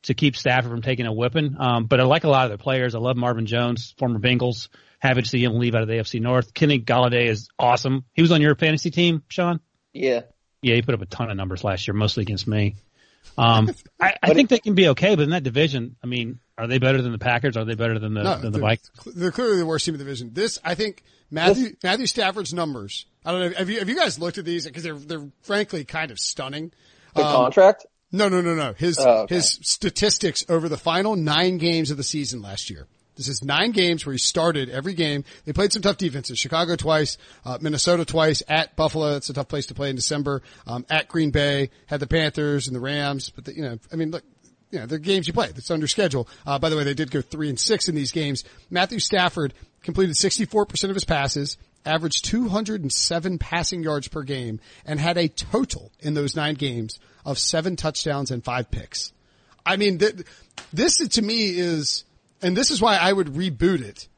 to keep Stafford from taking a whipping. Um, but I like a lot of their players. I love Marvin Jones, former Bengals. Happy to see him leave out of the A F C North. Kenny Golladay is awesome. He was on your fantasy team, Sean? Yeah. Yeah, he put up a ton of numbers last year, mostly against me. Um, I, I think they can be okay, but in that division, I mean, are they better than the Packers? Are they better than the, no, than the Vikings? They're clearly the worst team in the division. This, I think, Matthew, well, Matthew Stafford's numbers. I don't know. Have you, have you guys looked at these? Because they're, they're frankly kind of stunning. The um, contract? No, no, no, no. His, oh, okay. his statistics over the final nine games of the season last year. This is nine games where he started every game. They played some tough defenses. Chicago twice, uh, Minnesota twice, at Buffalo. It's a tough place to play in December. Um, at Green Bay, had the Panthers and the Rams. But, the, you know, I mean, look, you know, they're games you play. It's under schedule. Uh, by the way, they did go three and six in these games. Matthew Stafford completed sixty-four percent of his passes, averaged two hundred seven passing yards per game, and had a total in those nine games of seven touchdowns and five picks. I mean, th- this to me is... And this is why I would reboot it,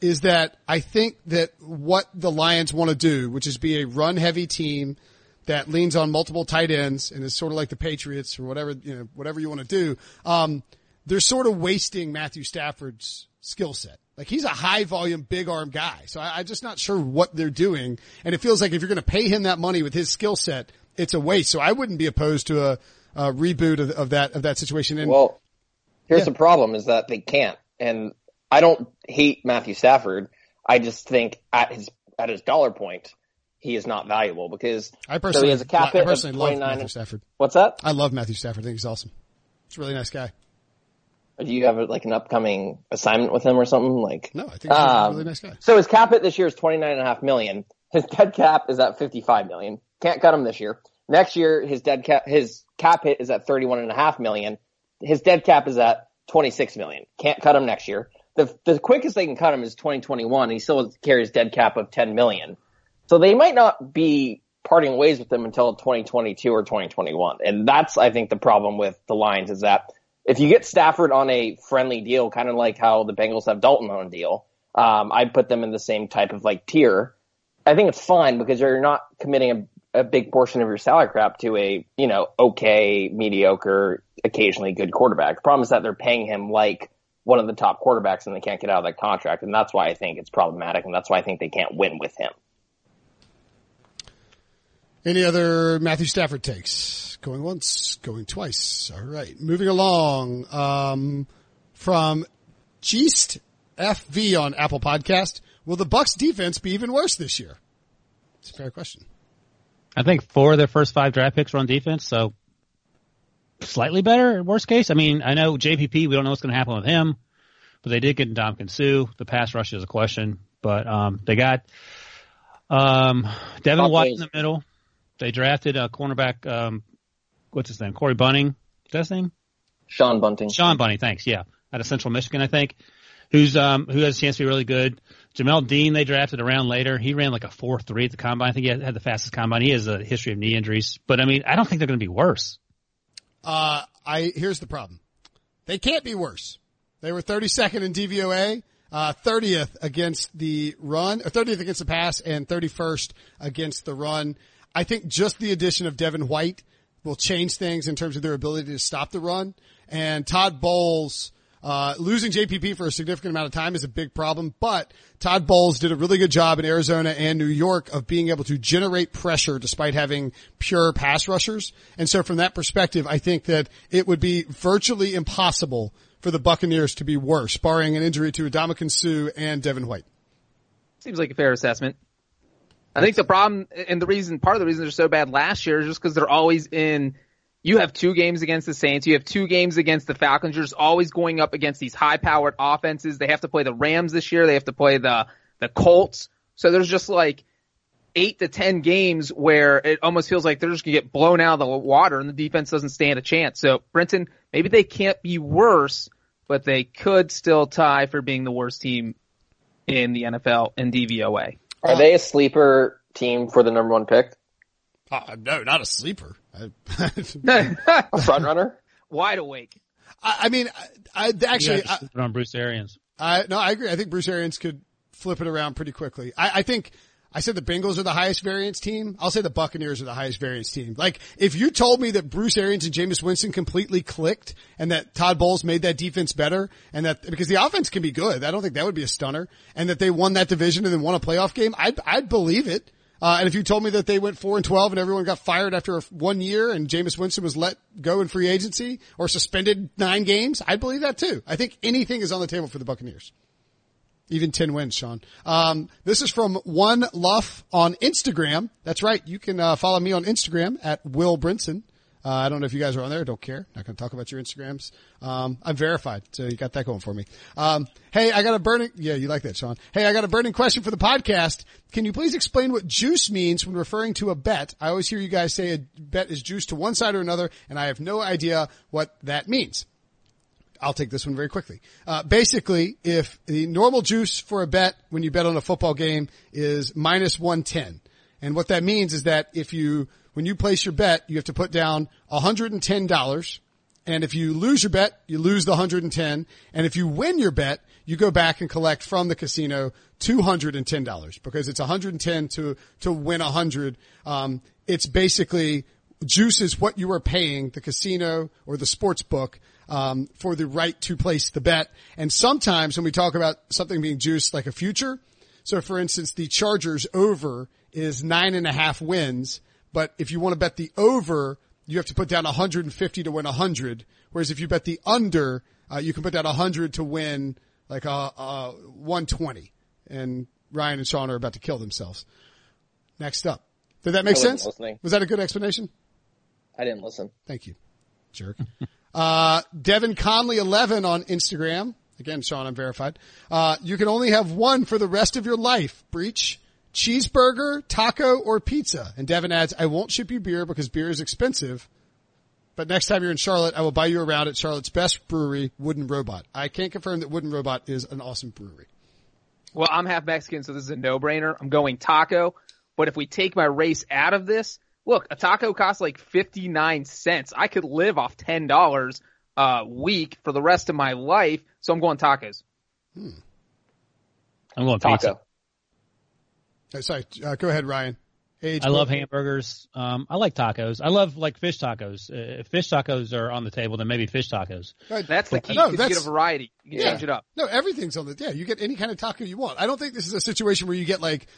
is that I think that what the Lions want to do, which is be a run-heavy team that leans on multiple tight ends and is sort of like the Patriots or whatever, you know, whatever you want to do, um, they're sort of wasting Matthew Stafford's skill set. Like, he's a high-volume, big-arm guy, so I, I'm just not sure what they're doing. And it feels like if you're going to pay him that money with his skill set, it's a waste. So I wouldn't be opposed to a, a reboot of, of that of that situation. And, well, here's yeah. the problem is that they can't. And I don't hate Matthew Stafford. I just think at his at his dollar point, he is not valuable because I personally, so he has a cap I personally love Matthew Stafford. What's that? I love Matthew Stafford. I think he's awesome. He's a really nice guy. Do you have like an upcoming assignment with him or something? Like no, I think he's um, a really nice guy. So his cap hit this year is twenty nine and a half million. His dead cap is at fifty five million. Can't cut him this year. Next year, his dead cap his cap hit is at thirty one and a half million. His dead cap is at twenty-six million. Can't cut him next year. The the quickest they can cut him is twenty twenty-one. He still carries dead cap of ten million. So they might not be parting ways with him until twenty twenty-two or twenty twenty-one. And that's, I think, the problem with the Lions is that if you get Stafford on a friendly deal, kind of like how the Bengals have Dalton on a deal, um, I'd put them in the same type of like tier. I think it's fine because you're not committing a, a big portion of your salary cap to a, you know, okay, mediocre, occasionally good quarterback. The problem is that they're paying him like one of the top quarterbacks and they can't get out of that contract. And that's why I think it's problematic. And that's why I think they can't win with him. Any other Matthew Stafford takes? Going once, going twice. All right. Moving along, um, from Geest F V on Apple Podcast. Will the Bucs defense be even worse this year? It's a fair question. I think four of their first five draft picks were on defense. So, slightly better, worst case. I mean, I know J P P, we don't know what's going to happen with him, but they did get Ndamukong Suh. The pass rush is a question, but um, they got um, Devin White in the middle. They drafted a cornerback, um, what's his name, Corey Bunting. Is that his name? Sean Bunting. Sean Bunting, thanks, yeah, out of Central Michigan, I think, who's um, who has a chance to be really good. Jamel Dean they drafted a round later. He ran like a four three at the combine. I think he had the fastest combine. He has a history of knee injuries, but, I mean, I don't think they're going to be worse. Uh, I, here's the problem. They can't be worse. They were thirty-second in D V O A, uh, thirtieth against the run, or thirtieth against the pass, and thirty-first against the run. I think just the addition of Devin White will change things in terms of their ability to stop the run. And Todd Bowles, uh, losing J P P for a significant amount of time is a big problem, but Todd Bowles did a really good job in Arizona and New York of being able to generate pressure despite having pure pass rushers. And so from that perspective, I think that it would be virtually impossible for the Buccaneers to be worse, barring an injury to Ndamukong Suh and Devin White. Seems like a fair assessment. I think the problem and the reason, part of the reason they're so bad last year is just because they're always in. You have two games against the Saints. You have two games against the Falcons. You're just always going up against these high-powered offenses. They have to play the Rams this year. They have to play the the Colts. So there's just like eight to ten games where it almost feels like they're just going to get blown out of the water and the defense doesn't stand a chance. So, Brenton, Maybe they can't be worse, but they could still tie for being the worst team in the N F L in D V O A. Are uh, they a sleeper team for the number one pick? Uh, no, not a sleeper. A front runner? Wide awake. I, I mean, I, I actually yeah, I, on Bruce Arians. I, no, I agree. I think Bruce Arians could flip it around pretty quickly. I, I think I said the Bengals are the highest variance team. I'll say the Buccaneers are the highest variance team. Like, if you told me that Bruce Arians and Jameis Winston completely clicked and that Todd Bowles made that defense better and that, because the offense can be good. I don't think that would be a stunner, and that they won that division and then won a playoff game. I'd, I'd believe it. Uh, and if you told me that they went four and twelve and everyone got fired after one year and Jameis Winston was let go in free agency or suspended nine games, I'd believe that too. I think anything is on the table for the Buccaneers. Even ten wins, Sean. Um, this is from One Luff on Instagram. That's right. You can, uh, follow me on Instagram at Will Brinson. Uh, I don't know if you guys are on there. Don't care. Not going to talk about your Instagrams. Um, I'm verified, so you got that going for me. Um, hey, I got a burning, yeah, you like that, Sean. Hey, I got a burning question for the podcast. Can you please explain what juice means when referring to a bet? I always hear you guys say a bet is juice to one side or another, and I have no idea what that means. I'll take this one very quickly. Uh, basically, if the normal juice for a bet when you bet on a football game is minus one ten. And what that means is that if you, when you place your bet, you have to put down one hundred ten dollars, and if you lose your bet, you lose the one hundred ten, and if you win your bet, you go back and collect from the casino two hundred ten dollars, because it's one hundred ten to to win one hundred. Um it's basically juice is what you are paying the casino or the sports book um for the right to place the bet. And sometimes when we talk about something being juiced, like a future, so for instance, the Chargers over is nine and a half wins. But if you want to bet the over, you have to put down one hundred fifty to win one hundred. Whereas if you bet the under, uh, you can put down one hundred to win like a, a one twenty. And Ryan and Sean are about to kill themselves. Next up. Did that make sense? Listening. Was that a good explanation? I didn't listen. Thank you. Jerk. uh, Devin Conley eleven on Instagram. Again, Sean, I'm verified. Uh, you can only have one for the rest of your life. Breach. Cheeseburger, taco, or pizza. And Devin adds, I won't ship you beer because beer is expensive, but next time you're in Charlotte, I will buy you a round at Charlotte's best brewery, Wooden Robot. I can't confirm that Wooden Robot is an awesome brewery. Well, I'm half Mexican, so this is a no-brainer. I'm going taco, but if we take my race out of this, look, a taco costs like fifty-nine cents. I could live off ten dollars a week for the rest of my life, so I'm going tacos. Hmm. I'm going taco. Pizza. Sorry, uh, go ahead, Ryan. Age I love hamburgers. Um, I like tacos. I love like fish tacos. Uh, if fish tacos are on the table, then maybe fish tacos. Right. That's the key. No, you get a variety. You can yeah. change it up. No, everything's on the yeah. You get any kind of taco you want. I don't think this is a situation where you get like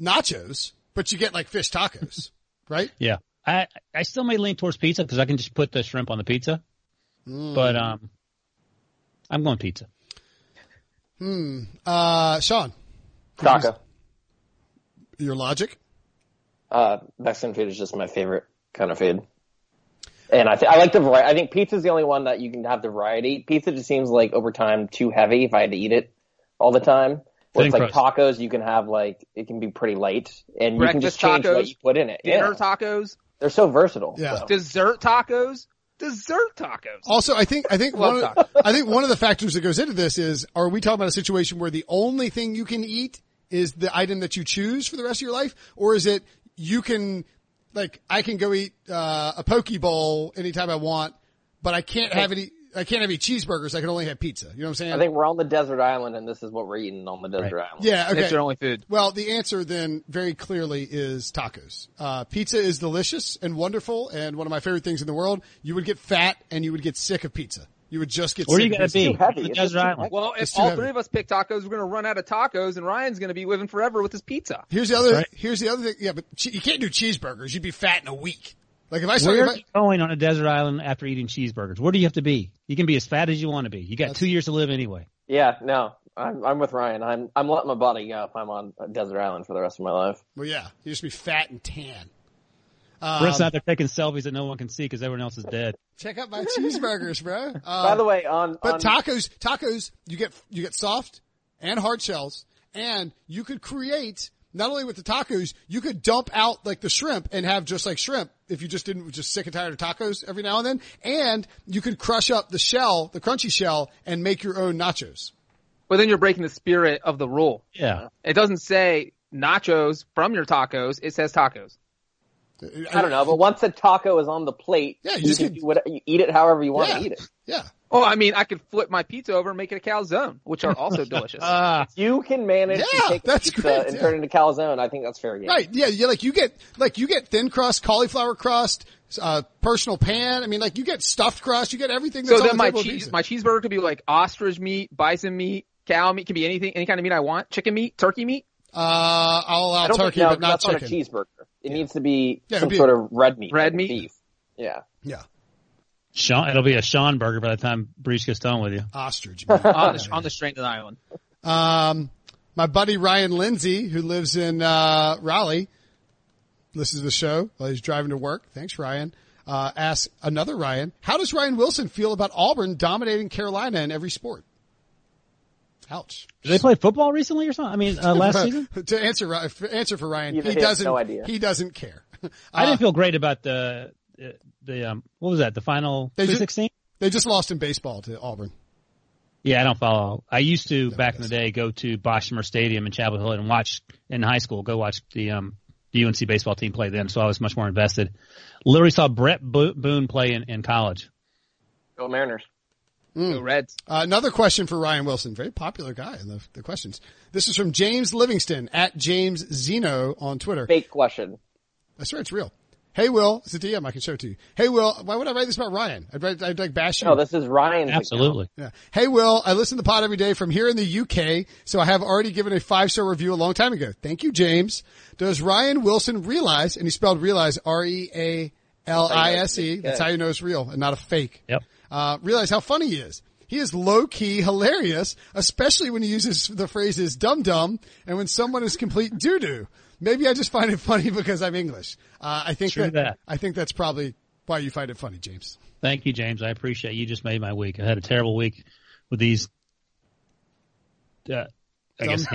nachos, but you get like fish tacos, right? Yeah. I I still may lean towards pizza because I can just put the shrimp on the pizza. Mm. But um, I'm going pizza. Hmm. Uh, Sean. Taco. Your logic? Uh, Mexican food is just my favorite kind of food. And I th- I like the variety. I think pizza is the only one that you can have the variety. Pizza just seems like over time too heavy if I had to eat it all the time. Or it's like tacos, you can have like, it can be pretty light and breakfast, you can just change tacos, what you put in it. Dinner yeah. tacos. They're so versatile. Yeah. So. Dessert tacos. Dessert tacos. Also, I think, I think one, of, I think one of the factors that goes into this is, are we talking about a situation where the only thing you can eat is the item that you choose for the rest of your life? Or is it you can, like, I can go eat uh, a poke bowl anytime I want, but I can't have any, I can't have any cheeseburgers. I can only have pizza. You know what I'm saying? I think we're on the desert island, and this is what we're eating on the desert right. island. Yeah, okay. It's your only food. Well, the answer then very clearly is tacos. Uh, pizza is delicious and wonderful and one of my favorite things in the world. You would get fat and you would get sick of pizza. You would just get. Where are you gonna be? Well, if all three of us pick tacos, we're gonna run out of tacos, and Ryan's gonna be living forever with his pizza. Here's the other. Right. Here's the other thing. Yeah, but you can't do cheeseburgers. You'd be fat in a week. Like if I started Where are you going on a desert island after eating cheeseburgers? Where do you have to be? You can be as fat as you want to be. You got two years to live anyway. Yeah. No. I'm, I'm with Ryan. I'm I'm letting my body go if I'm on a desert island for the rest of my life. Well, yeah. You just be fat and tan. Um, We're out there taking selfies that no one can see because everyone else is dead. Check out my cheeseburgers, bro. Um, By the way, on but on... tacos, tacos, you get you get soft and hard shells, and you could create not only with the tacos, you could dump out like the shrimp and have just like shrimp if you just didn't just sick and tired of tacos every now and then. And you could crush up the shell, the crunchy shell, and make your own nachos. Well, then you're breaking the spirit of the rule. Yeah. It doesn't say nachos from your tacos. It says tacos. I don't know, but once a taco is on the plate, yeah, you, you, just can, do whatever, you eat it however you want yeah, to eat it. Yeah. Oh, I mean, I could flip my pizza over and make it a calzone, which are also delicious. uh, you can manage yeah, to take a pizza great, and yeah. turn it into calzone. I think that's fair game. Right? Yeah. Yeah. Like you get, like you get thin crust, cauliflower crust, uh, personal pan. I mean, like you get stuffed crust. You get everything. That's so then on the my cheese, my cheeseburger could be like ostrich meat, bison meat, cow meat. It can be anything, any kind of meat I want. Chicken meat, turkey meat. Uh, I'll allow turkey, no, but not that's chicken. On a cheeseburger. It yeah. needs to be yeah, some be sort a, of red meat. Red meat. Beef. Yeah. Yeah. Sean, it'll be a Sean burger by the time Breach gets done with you. Ostrich. On, the, on the strength of the island. Um, my buddy Ryan Lindsay, who lives in uh, Raleigh, listens to the show while he's driving to work. Thanks, Ryan. Uh, asks another Ryan, how does Ryan Wilson feel about Auburn dominating Carolina in every sport? Ouch. Did they play football recently or something? I mean, uh, last season? To answer answer for Ryan, he doesn't, no idea. He doesn't care. Uh, I didn't feel great about the the um what was that? The final sixteen? They just lost in baseball to Auburn. Yeah, I don't follow. I used to no, back in the day go to Bossimer Stadium in Chapel Hill and watch in high school, go watch the um the U N C baseball team play then, so I was much more invested. Literally saw Brett Boone play in, in college. Go Mariners. Mm. Reds. Uh, another question for Ryan Wilson. Very popular guy in the, the questions. This is from James Livingston at James Zeno on Twitter. Fake question. I swear it's real. Hey, Will. It's a D M. I can show it to you. Hey, Will. Why would I write this about Ryan? I'd, write, I'd like bash you. No, this is Ryan. Absolutely. Yeah. Hey, Will. I listen to the pod every day from here in the U K, so I have already given a five-star review a long time ago. Thank you, James. Does Ryan Wilson realize, and he spelled realize, R E A L I S E. That's how you know it's real and not a fake. Yep. Uh, realize how funny he is. He is low-key hilarious, especially when he uses the phrases dum-dum and when someone is complete doo-doo. Maybe I just find it funny because I'm English. Uh, I think that, that I think that's probably why you find it funny, James. Thank you, James. I appreciate you. You just made my week. I had a terrible week with these, uh, I guess,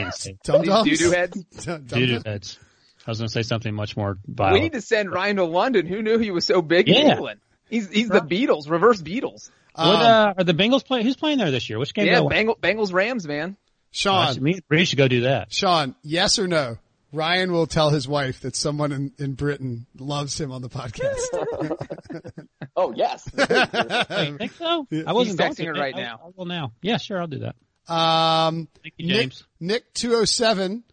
dum-dums. Doo-doo heads? Doo-doo heads. I was going to say something much more violent. We need to send Ryan to London. Who knew he was so big yeah. in England? He's he's the Beatles, reverse Beatles. Um, what uh, are the Bengals playing? Who's playing there this year? Which game? Yeah, Bengals, Bengals Rams, man. Sean, me and Bree should go do that. Sean, yes or no? Ryan will tell his wife that someone in, in Britain loves him on the podcast. Oh yes, I think so. I wasn't texting her right I, now. I will now. Yeah, sure, I'll do that. Um, Thank you, James. Nick two oh seven.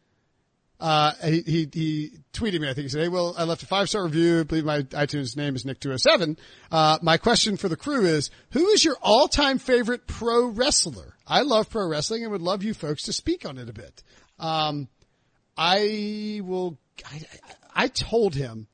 Uh, he, he, he tweeted me, I think he said, hey, Will, I left a five-star review. I believe my iTunes name is Nick two oh seven. Uh, my question for the crew is, who is your all-time favorite pro wrestler? I love pro wrestling and would love you folks to speak on it a bit. Um, I will, I, I told him,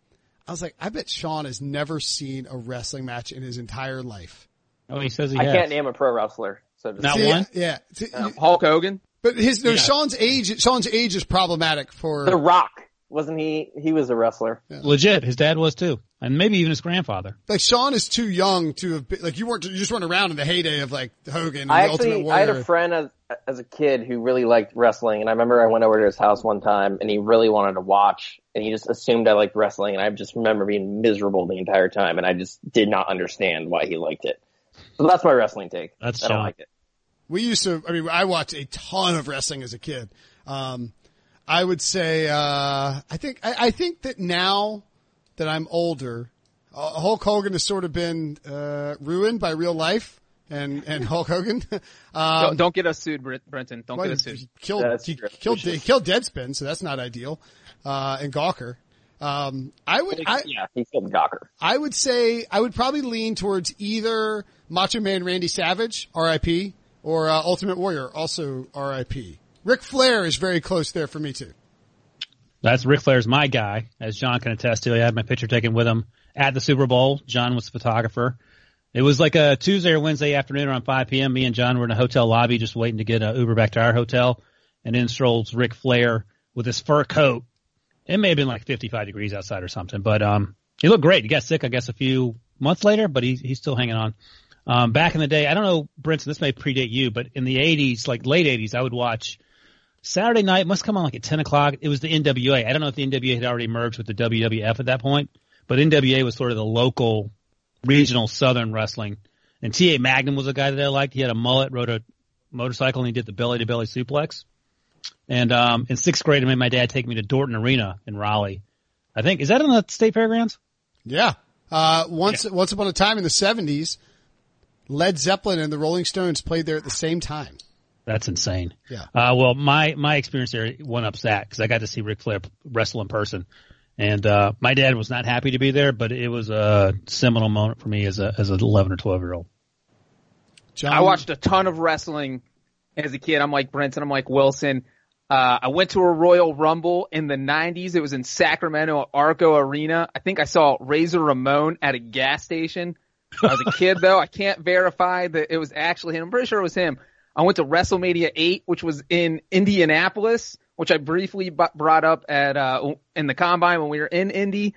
I was like, I bet Sean has never seen a wrestling match in his entire life. Oh, he says he I has. can't name a pro wrestler. So Not see, one? Yeah. See, um, you, Hulk Hogan? But his, no, yeah. Sean's age, Sean's age is problematic for... The Rock, wasn't he? He was a wrestler. Yeah. Legit. His dad was too. And maybe even his grandfather. Like Sean is too young to have been, like you weren't, you just weren't around in the heyday of like Hogan and I the actually, Ultimate Warrior. I had a friend as, as a kid who really liked wrestling and I remember I went over to his house one time and he really wanted to watch and he just assumed I liked wrestling and I just remember being miserable the entire time and I just did not understand why he liked it. So that's my wrestling take. That's I don't Sean. like it. We used to, I mean, I watched a ton of wrestling as a kid. Um, I would say, uh, I think, I, I think that now that I'm older, uh, Hulk Hogan has sort of been, uh, ruined by real life and, and Hulk Hogan. um, don't, don't get us sued, Brenton. Don't well, get us sued. He killed, he killed, he killed Deadspin, so that's not ideal. Uh, and Gawker. Um, I would, I, yeah, he killed Gawker. I would say, I would probably lean towards either Macho Man Randy Savage, R I P, or uh, Ultimate Warrior, also R I P. Ric Flair is very close there for me, too. That's Ric Flair's my guy, as John can attest to. I had my picture taken with him at the Super Bowl. John was the photographer. It was like a Tuesday or Wednesday afternoon around five p.m. Me and John were in a hotel lobby just waiting to get an Uber back to our hotel, and in strolls Ric Flair with his fur coat. It may have been like fifty-five degrees outside or something, but um, he looked great. He got sick, I guess, a few months later, but he, he's still hanging on. Um, back in the day, I don't know, Brinson, this may predate you, but in the eighties, like late eighties, I would watch Saturday night must come on like at ten o'clock. It was the N W A. I don't know if the N W A had already merged with the W W F at that point, but N W A was sort of the local, regional Southern wrestling. And T A. Magnum was a guy that I liked. He had a mullet, rode a motorcycle, and he did the belly-to-belly suplex. And um, in sixth grade, I made my dad take me to Dorton Arena in Raleigh. I think, is that in the state fairgrounds? Yeah. Uh, once, yeah. Once upon a time in the seventies, Led Zeppelin and the Rolling Stones played there at the same time. That's insane. Yeah. Uh, well, my, my experience there one-ups that because I got to see Ric Flair wrestle in person. And, uh, my dad was not happy to be there, but it was a seminal moment for me as a, as an eleven or twelve year old. John. I watched a ton of wrestling as a kid. I'm like Brenton. I'm like Wilson. Uh, I went to a Royal Rumble in the nineties. It was in Sacramento at Arco Arena. I think I saw Razor Ramon at a gas station. I was a kid though. I can't verify that it was actually him. I'm pretty sure it was him. I went to WrestleMania eight, which was in Indianapolis, which I briefly b- brought up at uh, in the Combine when we were in Indy.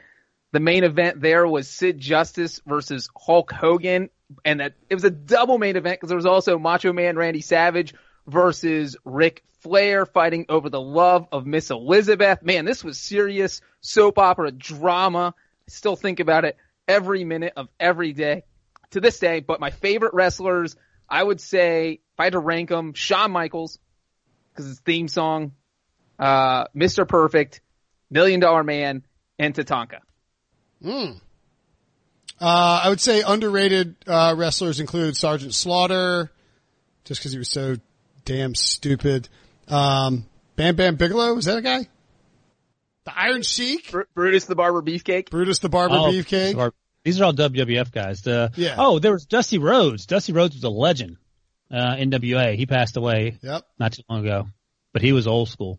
The main event there was Sid Justice versus Hulk Hogan, and that it was a double main event because there was also Macho Man Randy Savage versus Ric Flair fighting over the love of Miss Elizabeth. Man, this was serious soap opera drama. I still think about it every minute of every day to this day. But my favorite wrestlers, I would say, if I had to rank them, Shawn Michaels, because his theme song, uh, Mister Perfect, Million Dollar Man, and Tatanka. Mm. Uh, I would say underrated uh, wrestlers include Sergeant Slaughter, just because he was so damn stupid. Um, Bam Bam Bigelow, is that a guy? The Iron Sheik? Br- Brutus the Barber Beefcake. Brutus the Barber oh, Beefcake. Bar- These are all W W F guys. The, yeah. Oh, there was Dusty Rhodes. Dusty Rhodes was a legend. Uh, N W A. He passed away yep. not too long ago, but he was old school.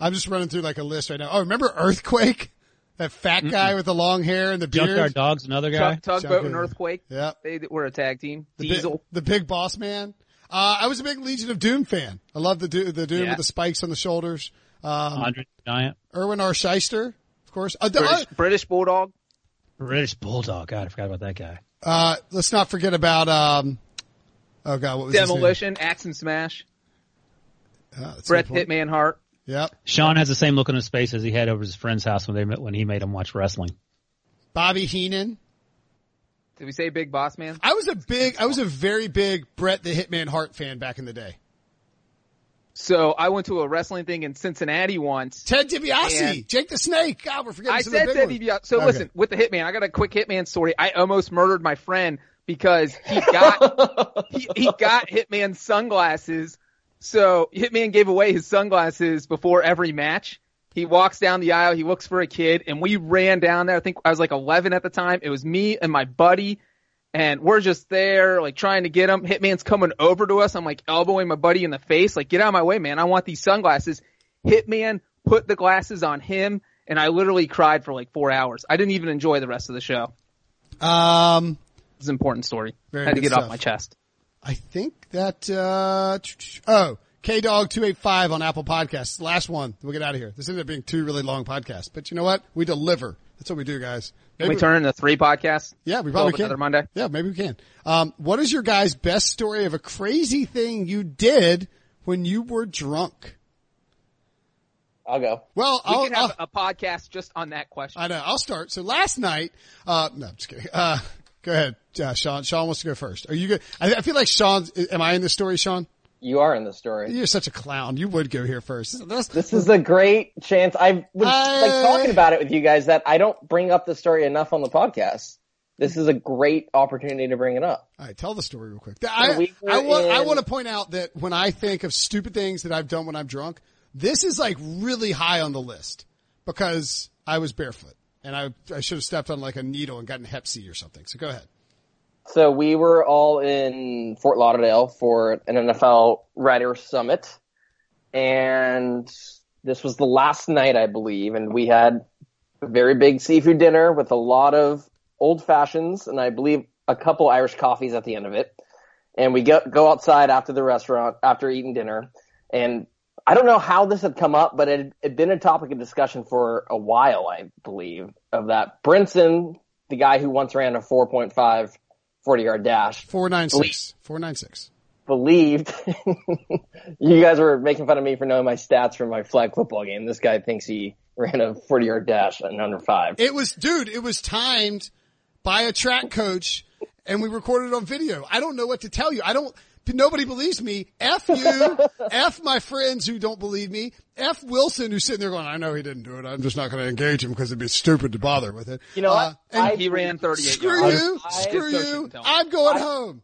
I'm just running through like a list right now. Oh, remember Earthquake? That fat Mm-mm. guy with the long hair and the beard? Junkyard Dog's another guy. Tug- Tugboat and Earthquake. Yep. They were a tag team. The Diesel. Big, the Big Boss Man. Uh, I was a big Legion of Doom fan. I love the, do- the Doom yeah. with the spikes on the shoulders. Um, Andre the Giant. Erwin R. Shyster, of course. Uh, British, uh, British Bulldog. British Bulldog. God, I forgot about that guy. Uh, let's not forget about... Um, Oh God! What was Demolition, Axe and Smash, uh, Bret Hitman Hart. Yep. Sean has the same look on his face as he had over his friend's house when they met, when he made him watch wrestling. Bobby Heenan. Did we say Big Boss Man? I was a big, I was a very big Bret the Hitman Hart fan back in the day. So I went to a wrestling thing in Cincinnati once. Ted DiBiase, Jake the Snake. God, we're forgetting. I said Ted DiBiase. So okay. Listen, with the Hitman, I got a quick Hitman story. I almost murdered my friend. Because he got he, he got Hitman's sunglasses, so Hitman gave away his sunglasses before every match. He walks down the aisle, he looks for a kid, and we ran down there. I think I was like eleven at the time. It was me and my buddy, and we're just there like trying to get him. Hitman's coming over to us. I'm like elbowing my buddy in the face, like get out of my way, man. I want these sunglasses. Hitman put the glasses on him, and I literally cried for like four hours. I didn't even enjoy the rest of the show. Um. It's an important story. Very I had to get stuff. Off my chest. I think that, uh, oh, K Dog two eighty-five on Apple Podcasts. Last one. We'll get out of here. This ended up being two really long podcasts, but you know what? We deliver. That's what we do, guys. Maybe can we turn into three podcasts? Yeah, we probably can. Another Monday? Yeah, maybe we can. Um, what is your guys' best story of a crazy thing you did when you were drunk? I'll go. Well, we I'll can have I'll, a podcast just on that question. I know. I'll start. So last night, uh, no, I'm just kidding. Uh, Go ahead, uh, Sean. Sean wants to go first. Are you good? I, I feel like Sean. Am I in the story, Sean? You are in the story. You're such a clown. You would go here first. That's, this is a great chance. I was I... like talking about it with you guys that I don't bring up the story enough on the podcast. This is a great opportunity to bring it up. All right, tell the story real quick. I, we I, I, want, in... I want to point out that when I think of stupid things that I've done when I'm drunk, this is like really high on the list because I was barefoot. And I I should have stepped on like a needle and gotten Hep C or something. So go ahead. So we were all in Fort Lauderdale for an N F L Writer Summit. And this was the last night, I believe. And we had a very big seafood dinner with a lot of old fashions. And I believe a couple Irish coffees at the end of it. And we go, go outside after the restaurant, after eating dinner. And I don't know how this had come up, but it had, it had been a topic of discussion for a while, I believe, of that. Brinson, the guy who once ran a four point five forty-yard dash. four ninety-six. four ninety-six. believed you guys were making fun of me for knowing my stats from my flag football game. This guy thinks he ran a forty-yard dash in under five. It was, dude, it was timed by a track coach, and we recorded it on video. I don't know what to tell you. I don't. Nobody believes me. F you. F my friends who don't believe me. F Wilson, who's sitting there going, I know he didn't do it. I'm just not going to engage him because it'd be stupid to bother with it. You know uh, what? I, he ran thirty-eight screw yards. You, I, screw I, you. I'm going I, home.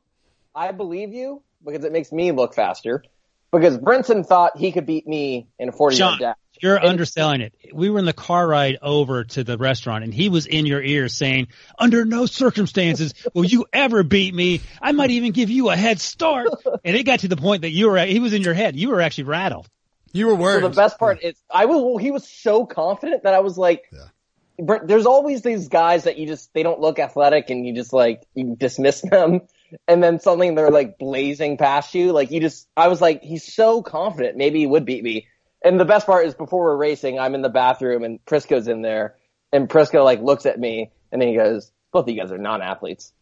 I believe you because it makes me look faster. Because Brinson thought he could beat me in a forty-yard dash. You're and, underselling it. We were in the car ride over to the restaurant, and he was in your ear saying, under no circumstances will you ever beat me. I might even give you a head start. And it got to the point that you were – he was in your head. You were actually rattled. You were worried. So the best part is I was – he was so confident that I was like yeah. – there's always these guys that you just – they don't look athletic, and you just like – you dismiss them. And then suddenly they're like blazing past you. Like you just – I was like, he's so confident. Maybe he would beat me. And the best part is before we're racing, I'm in the bathroom and Prisco's in there, and Prisco like looks at me and then he goes, both of you guys are non-athletes.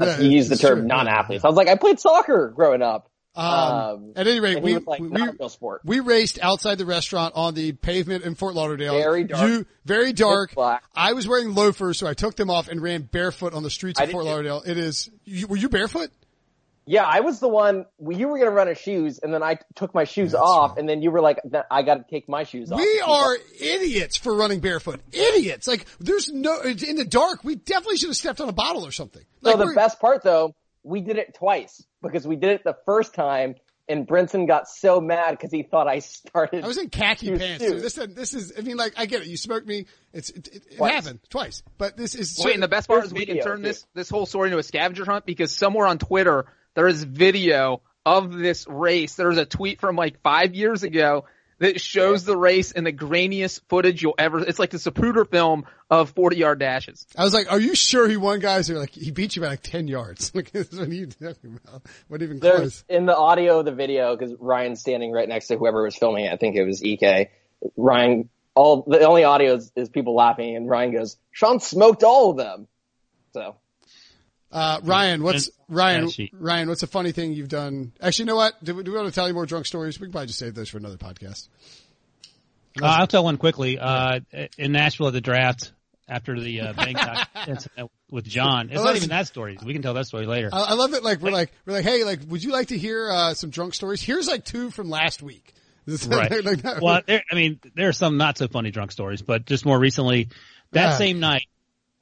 Yeah, he used the term true. non-athletes. I was like, I played soccer growing up. Um, um at any rate, we, like, we, we, sport. we raced outside the restaurant on the pavement in Fort Lauderdale. Very dark. You, very dark. Black. I was wearing loafers, so I took them off and ran barefoot on the streets of Fort Lauderdale. It is, you, were you barefoot? Yeah, I was the one, well, you were going to run his shoes, and then I took my shoes That's off, right. and then you were like, I got to take my shoes off. We are idiots for running barefoot. Idiots. Like, there's no, in the dark, we definitely should have stepped on a bottle or something. Like, so the best part, though, we did it twice, because we did it the first time, and Brinson got so mad because he thought I started. I was in khaki pants, dude. This, this is, I mean, like, I get it. You smoked me. It's, it, it happened twice, but this is. Wait, so, and the best part is we can turn too. this, this whole story into a scavenger hunt, because somewhere on Twitter, there is video of this race. There's a tweet from like five years ago that shows the race in the grainiest footage you'll ever. It's like the Zapruder film of forty-yard dashes. I was like, "Are you sure he won, guys?" They're like, "He beat you by like ten yards." Like, what are you talking about? What even There's, close? In the audio of the video, because Ryan's standing right next to whoever was filming it. I think it was E K. Ryan. All the only audio is, is people laughing, and Ryan goes, "Sean smoked all of them." So. Uh, Ryan, what's Ryan? Ryan, what's a funny thing you've done? Actually, you know what? Do we, do we want to tell you more drunk stories? We can probably just save those for another podcast. Uh, I'll tell one quickly. Uh, in Nashville at the draft after the uh, bank incident with John, it's not even that story. We can tell that story later. I, I love it. Like we're like, like we're like, hey, like, would you like to hear uh, some drunk stories? Here's like two from last week. Right. like that. Well, there, I mean, there are some not so funny drunk stories, but just more recently, that yeah. same night,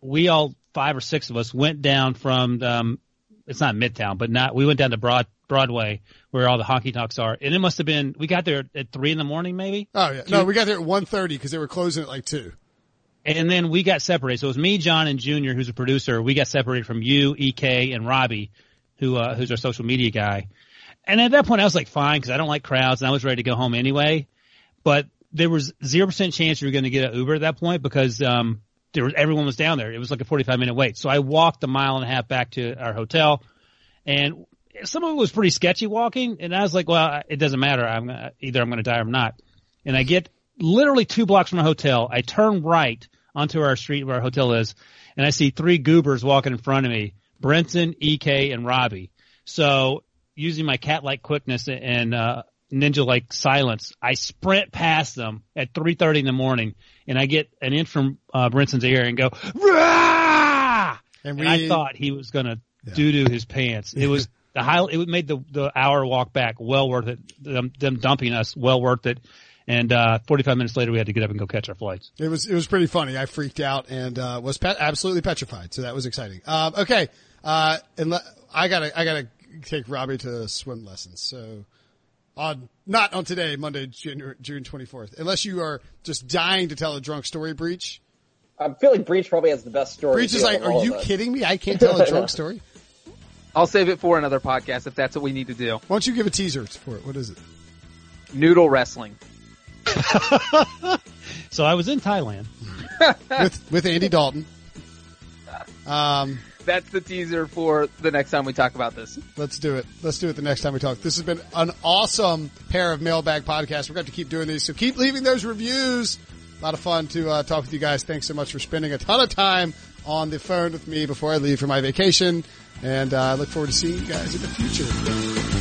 we all. Five or six of us went down from the, um, it's not Midtown, but not, we went down to Broad, Broadway where all the honky tonks are. And it must have been, we got there at three in the morning, maybe. Oh yeah. No, we got there at one thirty because they were closing at like two. And then we got separated. So it was me, John, and Junior, who's a producer. We got separated from you, E K, and Robbie, who, uh, who's our social media guy. And at that point I was like, fine, because I don't like crowds and I was ready to go home anyway. But there was zero percent chance you were going to get an Uber at that point because, um, There was, everyone was down there. It was like a forty-five minute wait. So I walked a mile and a half back to our hotel, and some of it was pretty sketchy walking. And I was like, well, it doesn't matter. I'm gonna, either I'm going to die or I'm not. And I get literally two blocks from our hotel. I turn right onto our street where our hotel is, and I see three goobers walking in front of me, Brenton, E K, and Robbie. So using my cat-like quickness and uh, ninja-like silence, I sprint past them at three thirty in the morning. And I get an inch from uh, Brinson's ear and go, Rah! And, we, and I thought he was going to yeah. doo-doo his pants. It was the high, it made the, the hour walk back well worth it, them, them dumping us well worth it. And uh, forty-five minutes later, we had to get up and go catch our flights. It was it was pretty funny. I freaked out and uh, was pet, absolutely petrified. So that was exciting. Um, okay, uh, and le- I gotta I gotta take Robbie to swim lessons. So. On, not on today, Monday, January, June twenty-fourth, unless you are just dying to tell a drunk story, Breach. I feel like Breach probably has the best story. Breach is like, are you kidding me? I can't tell a drunk story. I'll save it for another podcast if that's what we need to do. Why don't you give a teaser for it? What is it? Noodle wrestling. So I was in Thailand. with, with Andy Dalton. Um... That's the teaser for the next time we talk about this. Let's do it. Let's do it the next time we talk. This has been an awesome pair of mailbag podcasts. We're going to have to keep doing these. So keep leaving those reviews. A lot of fun to uh, talk with you guys. Thanks so much for spending a ton of time on the phone with me before I leave for my vacation. And uh, I look forward to seeing you guys in the future.